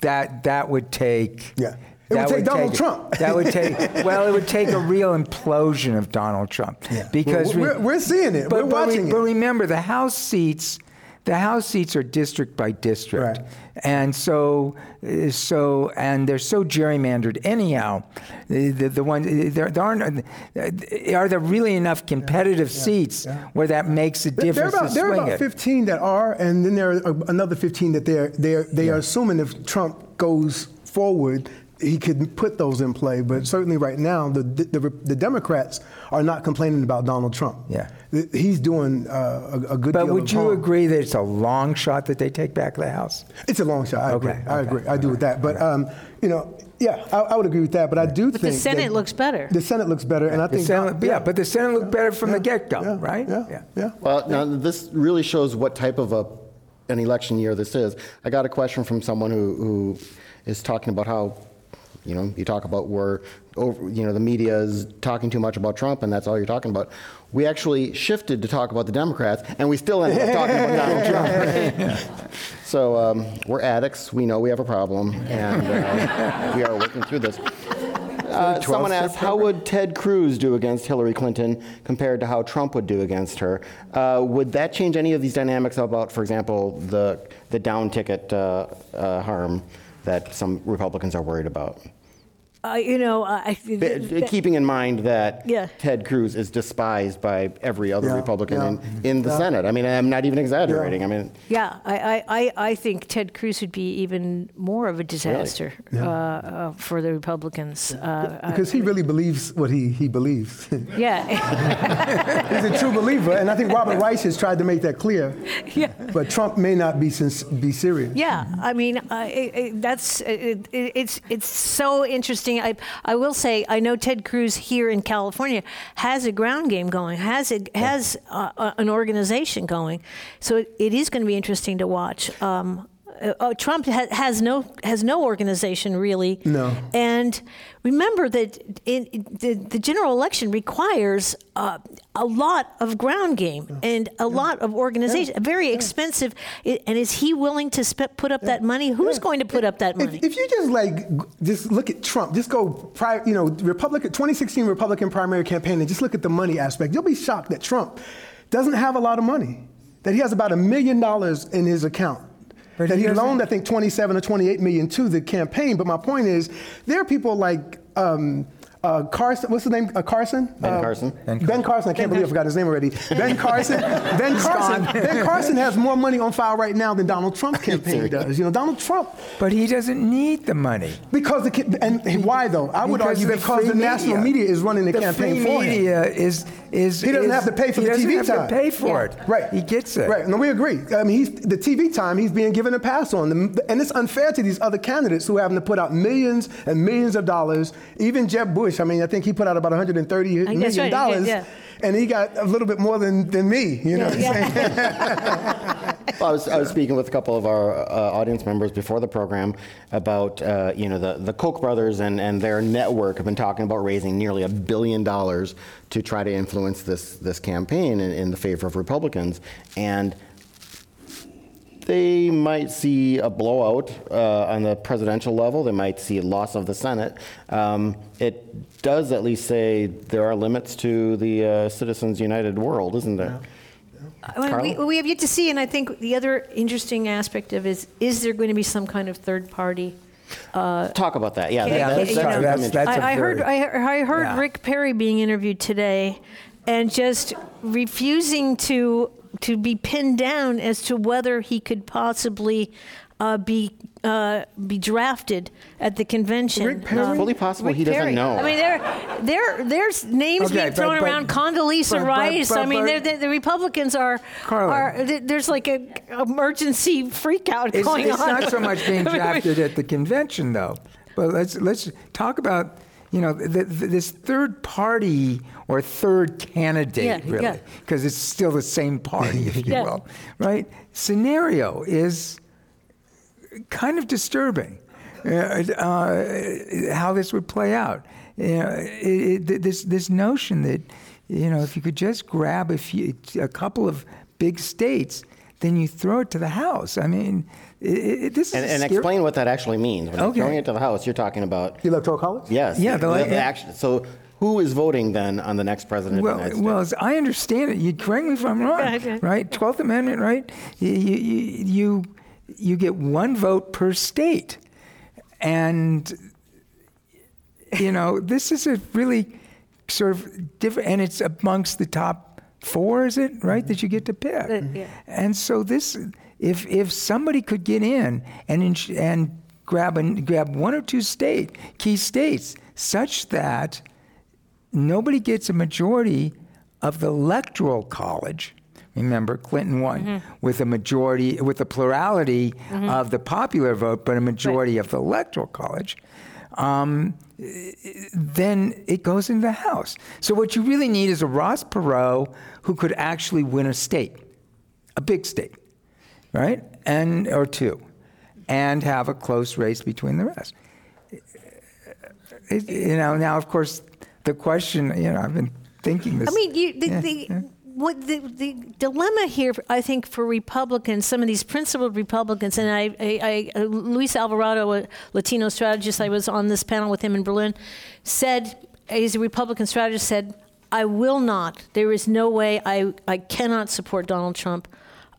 that that would take. Yeah. It that would take would Donald take, Trump. That would take, well, it would take a real implosion of Donald Trump. Yeah. Because we're, we're, we're seeing it. But, we're but watching re, it. But remember, the House seats, the House seats are district by district. Right. And so, so, and they're so gerrymandered anyhow. The, the, the one, there, there aren't, are there really enough competitive yeah. Yeah. seats yeah. where that makes a difference? There, there are about, there are about fifteen that are, and then there are another fifteen that they're, they're, they yeah. are assuming if Trump goes forward, he could put those in play, but certainly right now the the, the Democrats are not complaining about Donald Trump. Yeah, he's doing uh, a, a good. But deal would of you harm. agree that it's a long shot that they take back the House? It's a long shot. I okay. agree. Okay. I agree. I All do right. with that. But right. um, you know, yeah, I, I would agree with that. But I do but think the Senate looks better. The Senate looks better, and I think Senate, yeah, yeah, but the Senate looked better from yeah, the get go, yeah, right? Yeah, yeah, yeah. Well, now this really shows what type of a an election year this is. I got a question from someone who who is talking about how. You know, you talk about where, you know, the media is talking too much about Trump, and that's all you're talking about. We actually shifted to talk about the Democrats, and we still end up talking about Donald Trump. So um, we're addicts. We know we have a problem, and uh, we are working through this. Uh, someone asked, how would Ted Cruz do against Hillary Clinton compared to how Trump would do against her? Uh, would that change any of these dynamics about, for example, the the down ticket uh, uh, harm that some Republicans are worried about? Uh, you know, I th- th- th- keeping in mind that yeah. Ted Cruz is despised by every other yeah, Republican yeah, in, in the yeah. Senate. I mean, I'm not even exaggerating. Yeah. I mean, yeah, I, I, I think Ted Cruz would be even more of a disaster really? yeah. uh, uh, for the Republicans uh, because he really believes what he, he believes. Yeah, he's a true believer, and I think Robert Rice has tried to make that clear. Yeah, but Trump may not be sin- be serious. Yeah, I mean, uh, it, it, that's it, it, it's it's so interesting. I, I will say, I know Ted Cruz here in California has a ground game going, has a, has uh, uh, an organization going. So it, it is going to be interesting to watch. Um, uh, Trump ha- has no has no organization, really. No. And remember that in, in the, the general election requires uh, a lot of ground game yeah. and a yeah. lot of organization, yeah. very yeah. expensive. And is he willing to sp- put up yeah. that money? Who's yeah. going to put if, up that money? If, if you just like, just look at Trump, just go, prior, you know, Republican twenty sixteen Republican primary campaign and just look at the money aspect. You'll be shocked that Trump doesn't have a lot of money, that he has about a million dollars in his account. But that he loaned, I think, twenty-seven or twenty-eight million to the campaign. But my point is, there are people like um, uh, Carson. What's his name? Uh, Carson. Ben uh, Carson. Ben Carson. Ben Carson. I can't ben believe Carson. I forgot his name already. Ben Carson. Ben Carson. Ben Carson has more money on file right now than Donald Trump's campaign does. You know, Donald Trump. But he doesn't need the money. Because the and why though? I would because argue because the national media. media is running the, the campaign free for him. The media is. Is, he doesn't is, have to pay for the T V time. He doesn't have to pay for it. Right. He gets it. Right. No, we agree. I mean, he's, the T V time, he's being given a pass on. And it's unfair to these other candidates who are having to put out millions and millions of dollars. Even Jeb Bush, I mean, I think he put out about one hundred thirty million dollars. Right. Dollars, yeah. And he got a little bit more than, than me, you know yeah. what I'm yeah. saying? Well, I, was, I was speaking with a couple of our uh, audience members before the program about, uh, you know, the, the Koch brothers and, and their network have been talking about raising nearly a billion dollars to try to influence this this campaign in, in the favor of Republicans, and they might see a blowout uh, on the presidential level. They might see a loss of the Senate. Um, it does at least say there are limits to the uh, Citizens United world, isn't there? Yeah. Yeah. We, we have yet to see, and I think the other interesting aspect of it is, is there going to be some kind of third party? Uh, Talk about that. Yeah, yeah that's, that's, that's, that's, that's I, I heard I, I heard yeah. Rick Perry being interviewed today, and just refusing to to be pinned down as to whether he could possibly uh, be uh, be drafted at the convention. Rick Perry, um, fully possible. Rick he doesn't Perry. know. I mean, there there there's names okay, being thrown but, but, around. Condoleezza but, Rice. But, but, I mean, but, the, the Republicans are Carlin. are there's like a emergency freakout it's, going it's on. It's not so much being drafted at the convention, though. But let's let's talk about. you know, the, the, this third party or third candidate, yeah, really, because yeah. it's still the same party, if you yeah. will, right? Scenario is kind of disturbing, uh, uh, how this would play out. You know, it, it, this this notion that, you know, if you could just grab a, few, a couple of big states, then you throw it to the House. I mean, it, it, this and, is and scary. Explain what that actually means. When okay. throwing it to the House, you're talking about the Electoral College. Yes. Yeah. The, the, the action, so who is voting then on the next president? Well, of the United States? Well, as I understand it, you correct me if I'm wrong. Okay. Right, Twelfth Amendment, right? You, you you you get one vote per state, and you know this is a really sort of different, and it's amongst the top four, is it, right, mm-hmm. that you get to pick. Uh, yeah. And so this, if if somebody could get in and ins- and grab, a, grab one or two state, key states, such that nobody gets a majority of the Electoral College, remember Clinton won, mm-hmm. with a majority, with a plurality mm-hmm. of the popular vote, but a majority right. of the Electoral College, um, then it goes into the House. So what you really need is a Ross Perot who could actually win a state, a big state, right? And or two, and have a close race between the rest. It, you know, now of course the question, you know, I've been thinking this. I mean, you, the, yeah, the, yeah. What the, the dilemma here, I think, for Republicans, some of these principled Republicans, and I, I, I, Luis Alvarado, a Latino strategist, I was on this panel with him in Berlin, said, he's a Republican strategist, said, I will not, there is no way, I, I cannot support Donald Trump.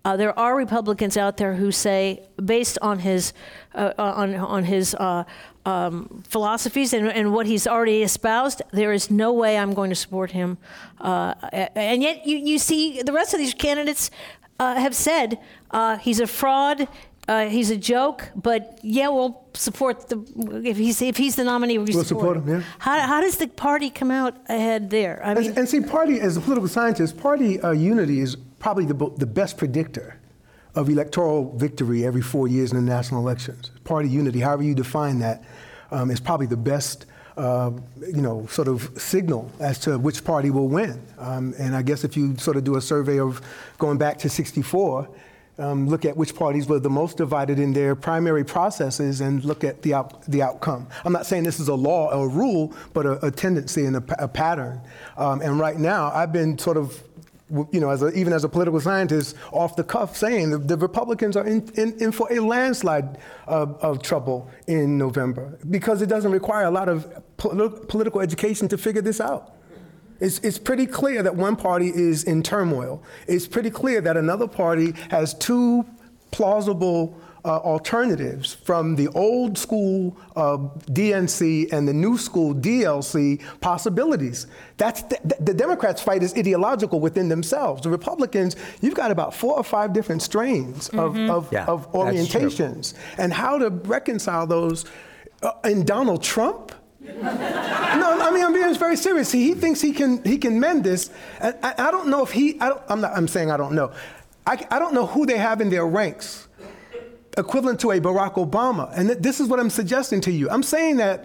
Uh, there are Republicans out there who say, based on his uh, on on his uh, um, philosophies and, and what he's already espoused, there is no way I'm going to support him. Uh, and yet you, you see the rest of these candidates uh, have said uh, he's a fraud, uh, he's a joke, but yeah, we'll support the if he's if he's the nominee. We we'll support, support him. Yeah. How how does the party come out ahead there? I mean, and, and see, party as a political scientist, party uh, unity is probably the, the best predictor of electoral victory every four years in the national elections. Party unity, however you define that, um, is probably the best, uh, you know, sort of signal as to which party will win. Um, and I guess if you sort of do a survey of going back to sixty-four, um, look at which parties were the most divided in their primary processes and look at the out, the outcome. I'm not saying this is a law or a rule, but a, a tendency and a, a pattern. Um, and right now, I've been sort of you know, as a, even as a political scientist, off the cuff saying the, the Republicans are in, in, in for a landslide of, of trouble in November because it doesn't require a lot of pol- political education to figure this out. It's, it's pretty clear that one party is in turmoil. It's pretty clear that another party has two plausible Uh, alternatives from the old school uh, D N C and the new school D L C possibilities. That's th- th- the Democrats' fight is ideological within themselves. The Republicans, you've got about four or five different strains of, mm-hmm. of, yeah, of orientations. And how to reconcile those uh, in Donald Trump? No, I mean, I'm being very serious. He, he thinks he can he can mend this. I, I, I don't know if he, I don't, I'm not, I'm saying I don't know. I, I don't know who they have in their ranks equivalent to a Barack Obama. And th- this is what I'm suggesting to you. I'm saying that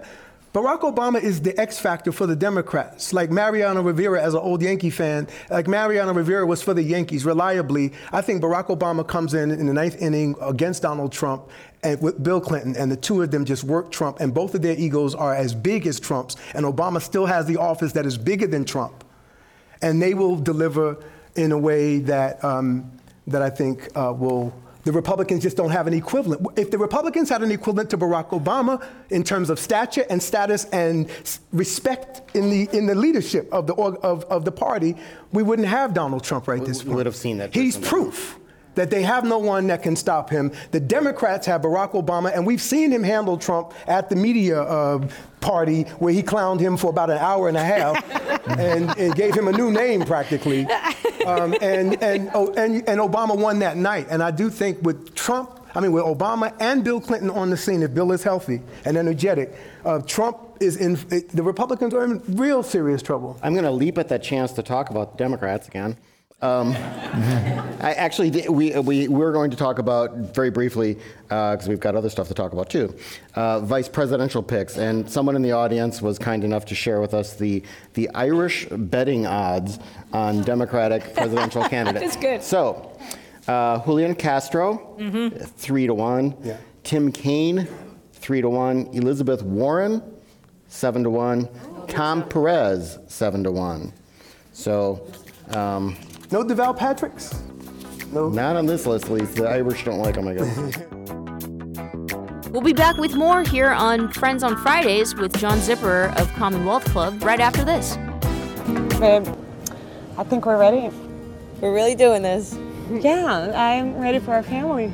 Barack Obama is the X factor for the Democrats. Like Mariano Rivera, as an old Yankee fan, like Mariano Rivera was for the Yankees reliably. I think Barack Obama comes in in the ninth inning against Donald Trump and with Bill Clinton, and the two of them just work Trump, and both of their egos are as big as Trump's, and Obama still has the office that is bigger than Trump. And they will deliver in a way that, um, that I think uh, will... The Republicans just don't have an equivalent. If the Republicans had an equivalent to Barack Obama in terms of stature and status and respect in the in the leadership of the of, of the party, we wouldn't have Donald Trump right this point. We would have seen that. He's proof that they have no one that can stop him. The Democrats have Barack Obama, and we've seen him handle Trump at the media uh, party where he clowned him for about an hour and a half and, and gave him a new name practically. Um, and, and, oh, and, and Obama won that night. And I do think with Trump, I mean, with Obama and Bill Clinton on the scene, if Bill is healthy and energetic, uh, Trump is in, the Republicans are in real serious trouble. I'm going to leap at that chance to talk about the Democrats again. Um, I actually, we, we, we're going to talk about, very briefly, because uh, we've got other stuff to talk about too, uh, vice presidential picks. And someone in the audience was kind enough to share with us the, the Irish betting odds on Democratic presidential candidates. That's good. So, uh, Julian Castro, mm-hmm. three to one. Yeah. Tim Kaine, three to one. Elizabeth Warren, seven to one. Tom Perez, seven to one. So, um, no Deval Patricks? No. Not on this list, at least. The Irish don't like them, I guess. We'll be back with more here on Friends on Fridays with John Zipperer of Commonwealth Club right after this. Babe, I think we're ready. We're really doing this. Yeah, I'm ready for our family.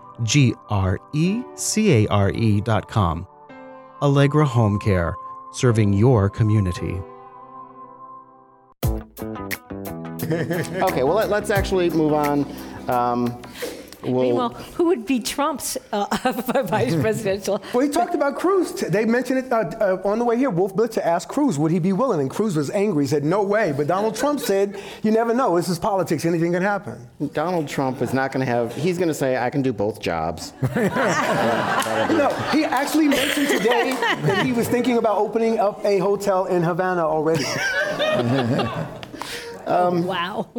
g r e c a r e dot com. Allegra Home Care, serving your community. Okay, well, let, let's actually move on. Um, we'll... Meanwhile, who would be Trump's uh, vice presidential? Well, he talked about Cruz. They mentioned it uh, uh, on the way here. Wolf Blitzer asked Cruz, would he be willing? And Cruz was angry. He said, no way. But Donald Trump said, you never know. This is politics. Anything can happen. Donald Trump is not going to have, he's going to say, I can do both jobs. No, he actually mentioned today that he was thinking about opening up a hotel in Havana already. Um, wow.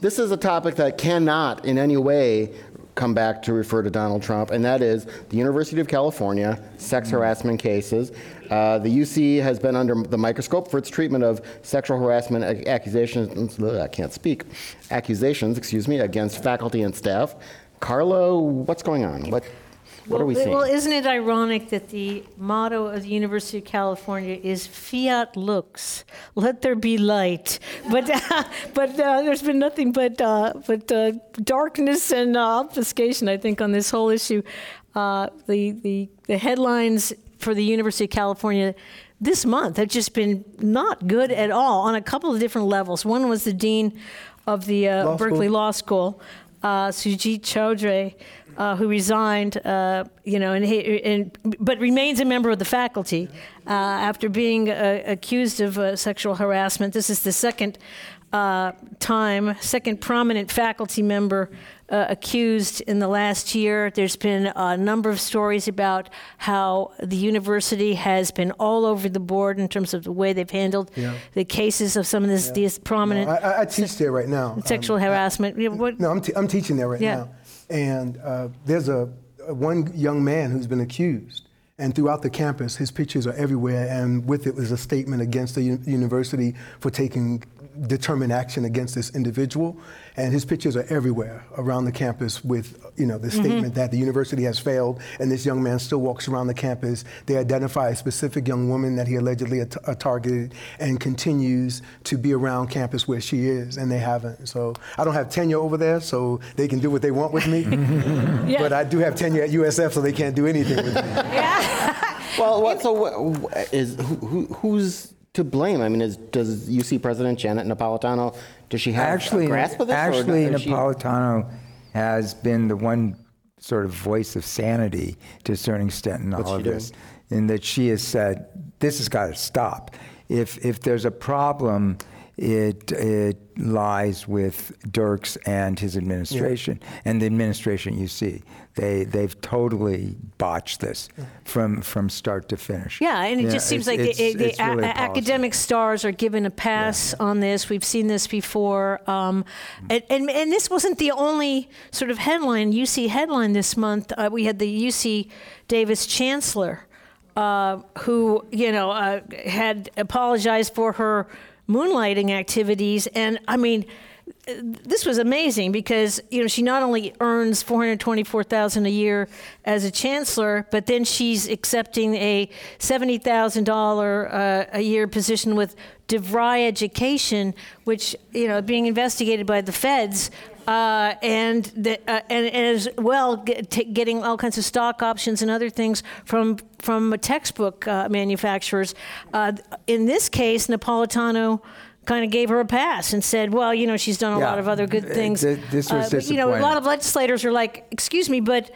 This is a topic that cannot in any way come back to refer to Donald Trump, and that is the University of California sex mm-hmm. harassment cases. Uh, the U C has been under the microscope for its treatment of sexual harassment ac- accusations, ugh, I can't speak, accusations, excuse me, against faculty and staff. Carla, what's going on? What, what well, are we seeing? Well, isn't it ironic that the motto of the University of California is "Fiat lux, let there be light," but uh, but uh, there's been nothing but uh, but uh, darkness and uh, obfuscation, I think, on this whole issue. Uh, the the the headlines for the University of California this month have just been not good at all on a couple of different levels. One was the dean of the uh, Law Berkeley School. Law School, uh, Sujit Chaudhry. Uh, who resigned, uh, you know, and, he, and but remains a member of the faculty uh, after being uh, accused of uh, sexual harassment. This is the second uh, time, second prominent faculty member uh, accused in the last year. There's been a number of stories about how the university has been all over the board in terms of the way they've handled yeah. the cases of some of this, yeah. these prominent. No, I, I teach se- there right now. Sexual um, harassment. I, yeah, what? No, I'm te- I'm teaching there right yeah. now. And uh, there's a, a one young man who's been accused, and throughout the campus, his pictures are everywhere. And with it was a statement against the u- university for taking determined action against this individual. And his pictures are everywhere around the campus with, you know, the mm-hmm. statement that the university has failed, and this young man still walks around the campus. They identify a specific young woman that he allegedly at- uh, targeted and continues to be around campus where she is, and they haven't. So I don't have tenure over there, so they can do what they want with me. yeah. But I do have tenure at U S F, so they can't do anything with me. Yeah. Well, what, so what, is who, who, who's... to blame? I mean, is, does U C President Janet Napolitano, does she have actually, a grasp of this? Actually, Napolitano she... has been the one sort of voice of sanity to a certain extent in all of this, in that she has said, this has got to stop. If if there's a problem, it it lies with Dirks and his administration, yeah. and the administration you see. They, they've totally botched this from from start to finish. Yeah, and it yeah, just seems like it's, the, it's, the it's a- really academic stars are given a pass yeah. on this. We've seen this before. Um, and, and, and this wasn't the only sort of headline, U C headline this month. Uh, we had the U C Davis chancellor uh, who, you know, uh, had apologized for her moonlighting activities. And I mean, this was amazing because, you know, she not only earns four hundred twenty-four thousand dollars a year as a chancellor, but then she's accepting a seventy thousand dollars uh, a year position with DeVry Education, which, you know, being investigated by the feds, uh, and, the, uh, and and as well get, t- getting all kinds of stock options and other things from from textbook uh, manufacturers. Uh, in this case, Napolitano kind of gave her a pass and said, well, you know, she's done a yeah, lot of other good things. Th- this was uh, but, you know, a lot of legislators are like, excuse me, but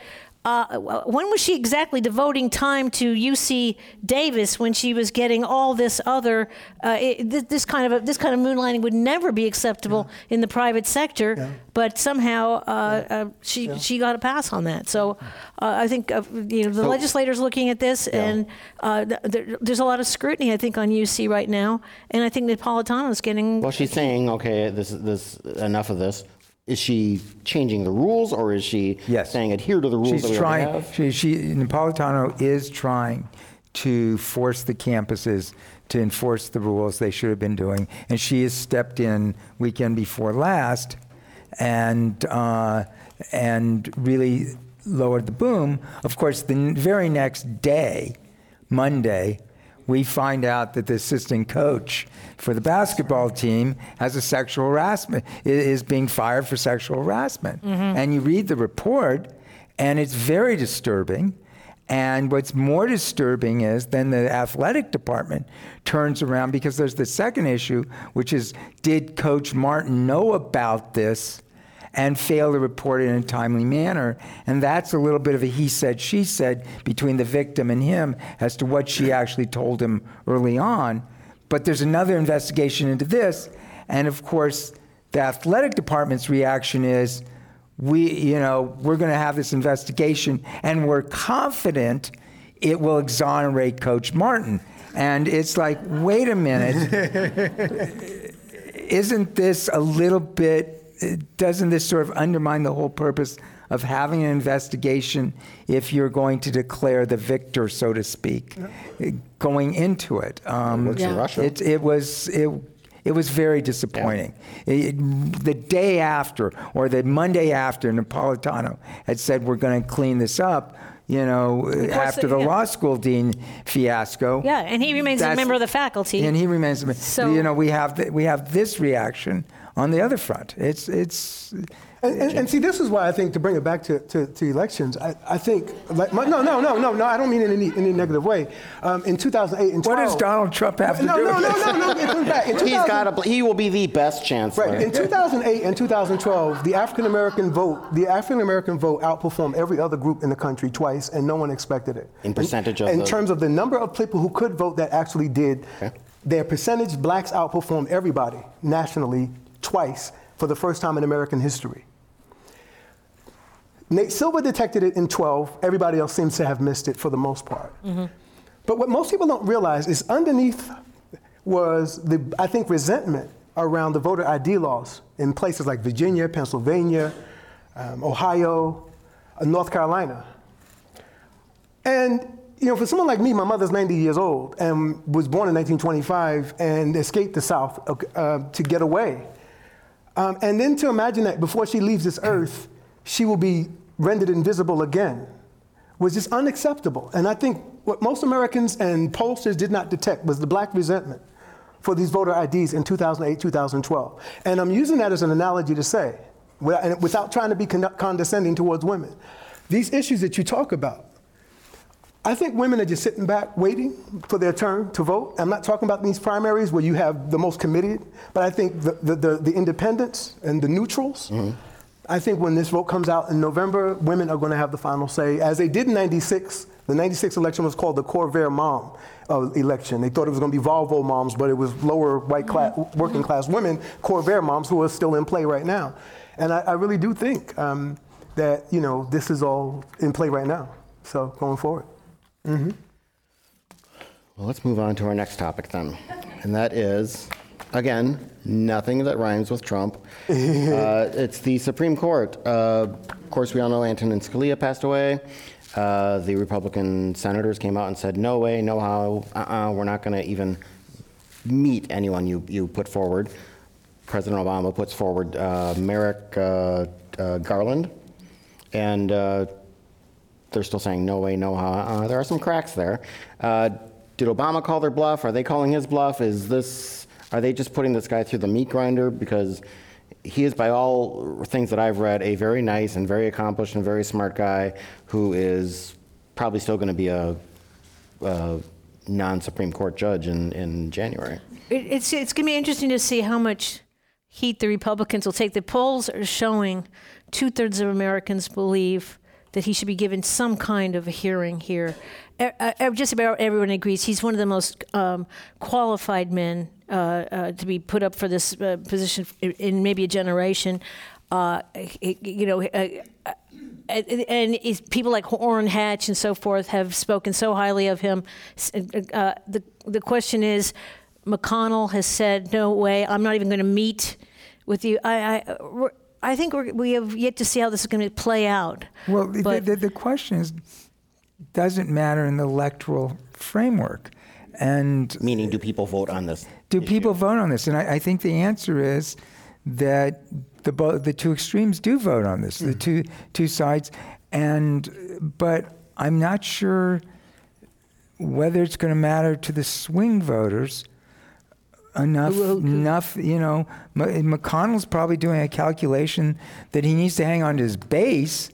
uh, when was she exactly devoting time to U C Davis when she was getting all this other, uh, it, th- this kind of a, this kind of moonlighting would never be acceptable yeah. in the private sector, yeah. but somehow uh, yeah. uh, she yeah. she got a pass on that. So uh, I think, uh, you know, the so, legislators looking at this, yeah. and uh, th- th- there's a lot of scrutiny, I think, on U C right now, and I think Napolitano's getting... Well, she's saying, okay, this this enough of this. Is she changing the rules, or is she yes. saying adhere to the rules? She's that we trying. Have? She, she Napolitano is trying to force the campuses to enforce the rules they should have been doing, and she has stepped in weekend before last, and uh, and really lowered the boom. Of course, the very next day, Monday, we find out that the assistant coach for the basketball team has a sexual harassment, is being fired for sexual harassment. Mm-hmm. And you read the report, and it's very disturbing. And what's more disturbing is then the athletic department turns around, because there's the second issue, which is, did Coach Martin know about this and fail to report it in a timely manner? And that's a little bit of a he said, she said between the victim and him as to what she actually told him early on. But there's another investigation into this. And of course, the athletic department's reaction is, we, you know, we're going to have this investigation, and we're confident it will exonerate Coach Martin. And it's like, wait a minute, isn't this a little bit... Doesn't this sort of undermine the whole purpose of having an investigation if you're going to declare the victor, so to speak, yeah. going into it? Um, it, yeah. it, it was it, it was very disappointing. Yeah. It, it, the day after, or the Monday after, Napolitano had said, we're going to clean this up, you know, after the yeah. law school dean fiasco. Yeah, and he remains a member of the faculty. And he remains a member. So, you know, we have the, we have this reaction on the other front. It's it's and, and, and see, this is why I think, to bring it back to, to, to elections, I, I think like my, no no no no no I don't mean it in any any negative way. Um, in two thousand eight and twelve, what does Donald Trump have to no, do? No no no no no. It comes back. In He's got a he will be the best chancellor. Right. In two thousand eight and two thousand twelve, the African American vote the African American vote outperformed every other group in the country twice, and no one expected it. In percentage in, of in the... terms of the number of people who could vote that actually did, okay. their percentage, blacks outperformed everybody nationally twice for the first time in American history. Nate Silver detected it in twelve. Everybody else seems to have missed it for the most part. Mm-hmm. But what most people don't realize is underneath was the, I think, resentment around the voter I D laws in places like Virginia, Pennsylvania, um, Ohio, uh, North Carolina. And you know, for someone like me, my mother's ninety years old and was born in nineteen twenty-five and escaped the South uh, to get away. Um, and then to imagine that before she leaves this earth, she will be rendered invisible again was just unacceptable. And I think what most Americans and pollsters did not detect was the black resentment for these voter I Ds in two thousand eight, two thousand twelve. And I'm using that as an analogy to say, without trying to be condescending towards women, these issues that you talk about, I think women are just sitting back waiting for their turn to vote. I'm not talking about these primaries where you have the most committed, but I think the the, the, the independents and the neutrals, mm-hmm. I think when this vote comes out in November, women are going to have the final say, as they did in ninety-six. The ninety-six election was called the Corvair Mom uh, election. They thought it was going to be Volvo moms, but it was lower white class, mm-hmm. working class women, Corvair moms, who are still in play right now. And I, I really do think um, that, you know, this is all in play right now. So going forward. Mm-hmm. Well, let's move on to our next topic then, and that is, again, nothing that rhymes with Trump. uh, it's the Supreme Court. Uh, of course, we all know Antonin Scalia passed away. Uh, the Republican senators came out and said, no way, no how, uh-uh, we're not going to even meet anyone you, you put forward. President Obama puts forward uh, Merrick uh, uh, Garland, and uh, they're still saying, no way, no how, uh-uh. There are some cracks there. Uh, did Obama call their bluff? Are they calling his bluff? Is this, are they just putting this guy through the meat grinder? Because he is, by all things that I've read, a very nice and very accomplished and very smart guy who is probably still going to be a, a non-Supreme Court judge in, in January. It's it's going to be interesting to see how much heat the Republicans will take. The polls are showing two-thirds of Americans believe that he should be given some kind of a hearing here. Just about everyone agrees he's one of the most um, qualified men uh, uh, to be put up for this uh, position in maybe a generation. Uh, you know, uh, and people like Orrin Hatch and so forth have spoken so highly of him. Uh, the the question is, McConnell has said, no way, I'm not even going to meet with you. I. I I think we're, we have yet to see how this is going to play out. Well, the, the, the question is, does it matter in the electoral framework? And meaning, do people vote on this? Do issue? people vote on this? And I, I think the answer is that the the two extremes do vote on this, mm-hmm. the two two sides. And but I'm not sure whether it's going to matter to the swing voters. Enough, enough, you know, McConnell's probably doing a calculation that he needs to hang on to his base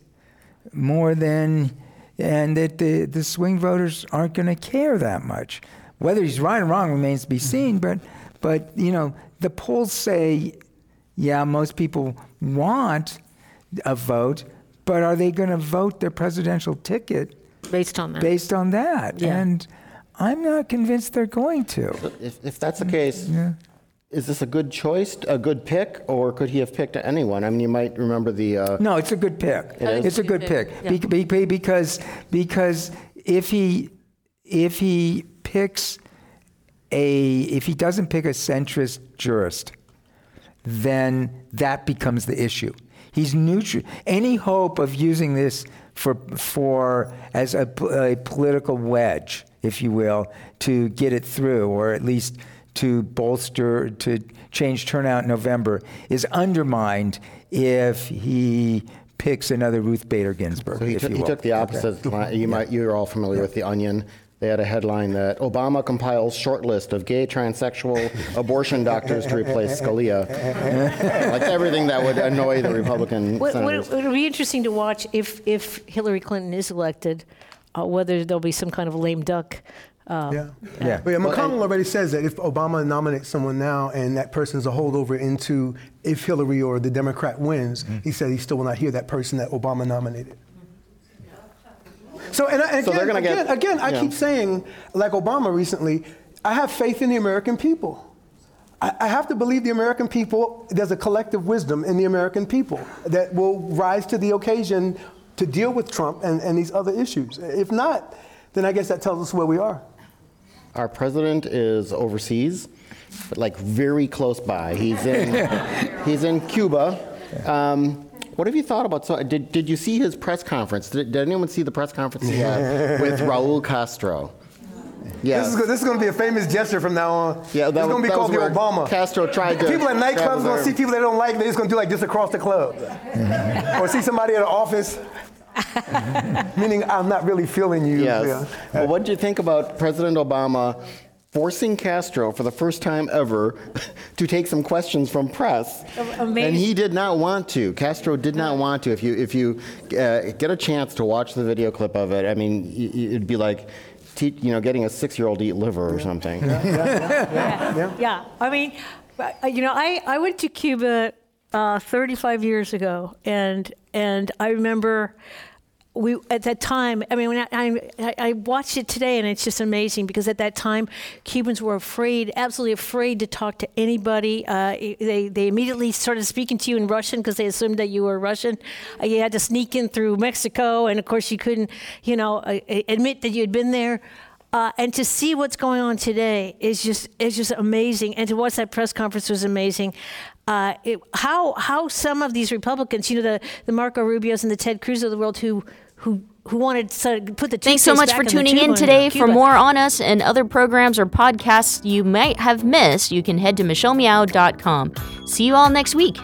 more than, and that the, the swing voters aren't going to care that much. Whether he's right or wrong remains to be seen, but, but you know, the polls say, yeah, most people want a vote, but are they going to vote their presidential ticket based on that? Based on that, yeah. And I'm not convinced they're going to. So if, if that's the case, yeah. Is this a good choice, a good pick, or could he have picked anyone? I mean, you might remember the... Uh, no, it's a good pick. It is? It's a good pick. Yeah. Be, be, because because if he if he picks a... If he doesn't pick a centrist jurist, then that becomes the issue. He's neutral. Any hope of using this for for as a, a political wedge, if you will, to get it through, or at least to bolster, to change turnout in November, is undermined if he picks another Ruth Bader Ginsburg. So he, if t- you he will. took the opposite. Okay. You might, you're all familiar yeah. with The Onion. They had a headline that Obama compiles short list of gay, transsexual, abortion doctors to replace Scalia. Like everything that would annoy the Republican what, senators. What, it'll be interesting to watch if if Hillary Clinton is elected. Uh, whether there'll be some kind of lame duck. Uh, yeah. yeah. But yeah, McConnell already says that if Obama nominates someone now and that person's a holdover into if Hillary or the Democrat wins, mm-hmm. he said he still will not hear that person that Obama nominated. So, and, I, and so again, again, get, again, I yeah. keep saying, like Obama recently, I have faith in the American people. I have to believe the American people, there's a collective wisdom in the American people that will rise to the occasion to deal with Trump and, and these other issues. If not, then I guess that tells us where we are. Our president is overseas, but like very close by. He's in he's in Cuba. Um, what have you thought about? So did did you see his press conference? Did, did anyone see the press conference he had with Raul Castro? Yeah. This is, this is going to be a famous gesture from now on. Yeah, that it's going to be called the Obama. Castro tried to. People at nightclubs are going to see people they don't like. They're just going to do like this across the club, mm-hmm. or see somebody at an office, meaning I'm not really feeling you. Yes. Yeah. Well, what did you think about President Obama forcing Castro for the first time ever to take some questions from press? Amazing. And he did not want to. Castro did not want to. If you if you uh, get a chance to watch the video clip of it, I mean, it'd be like. Te- you know, getting a six-year-old to eat liver or something. Yeah, yeah, yeah, yeah. yeah. yeah. yeah. I mean, you know, I, I went to Cuba uh, thirty-five years ago, and and I remember we at that time. I mean, when I, I I watched it today, and it's just amazing because at that time, Cubans were afraid, absolutely afraid to talk to anybody. Uh, they they immediately started speaking to you in Russian because they assumed that you were Russian. Uh, you had to sneak in through Mexico, and of course, you couldn't, you know, uh, admit that you had been there. Uh, and to see what's going on today is just is just amazing. And to watch that press conference was amazing. Uh, it, how how some of these Republicans, you know, the, the Marco Rubios and the Ted Cruz of the world who who, who wanted to put the thanks so much for tuning in today. For more on us and other programs or podcasts you might have missed, you can head to michelle meow dot com. See you all next week.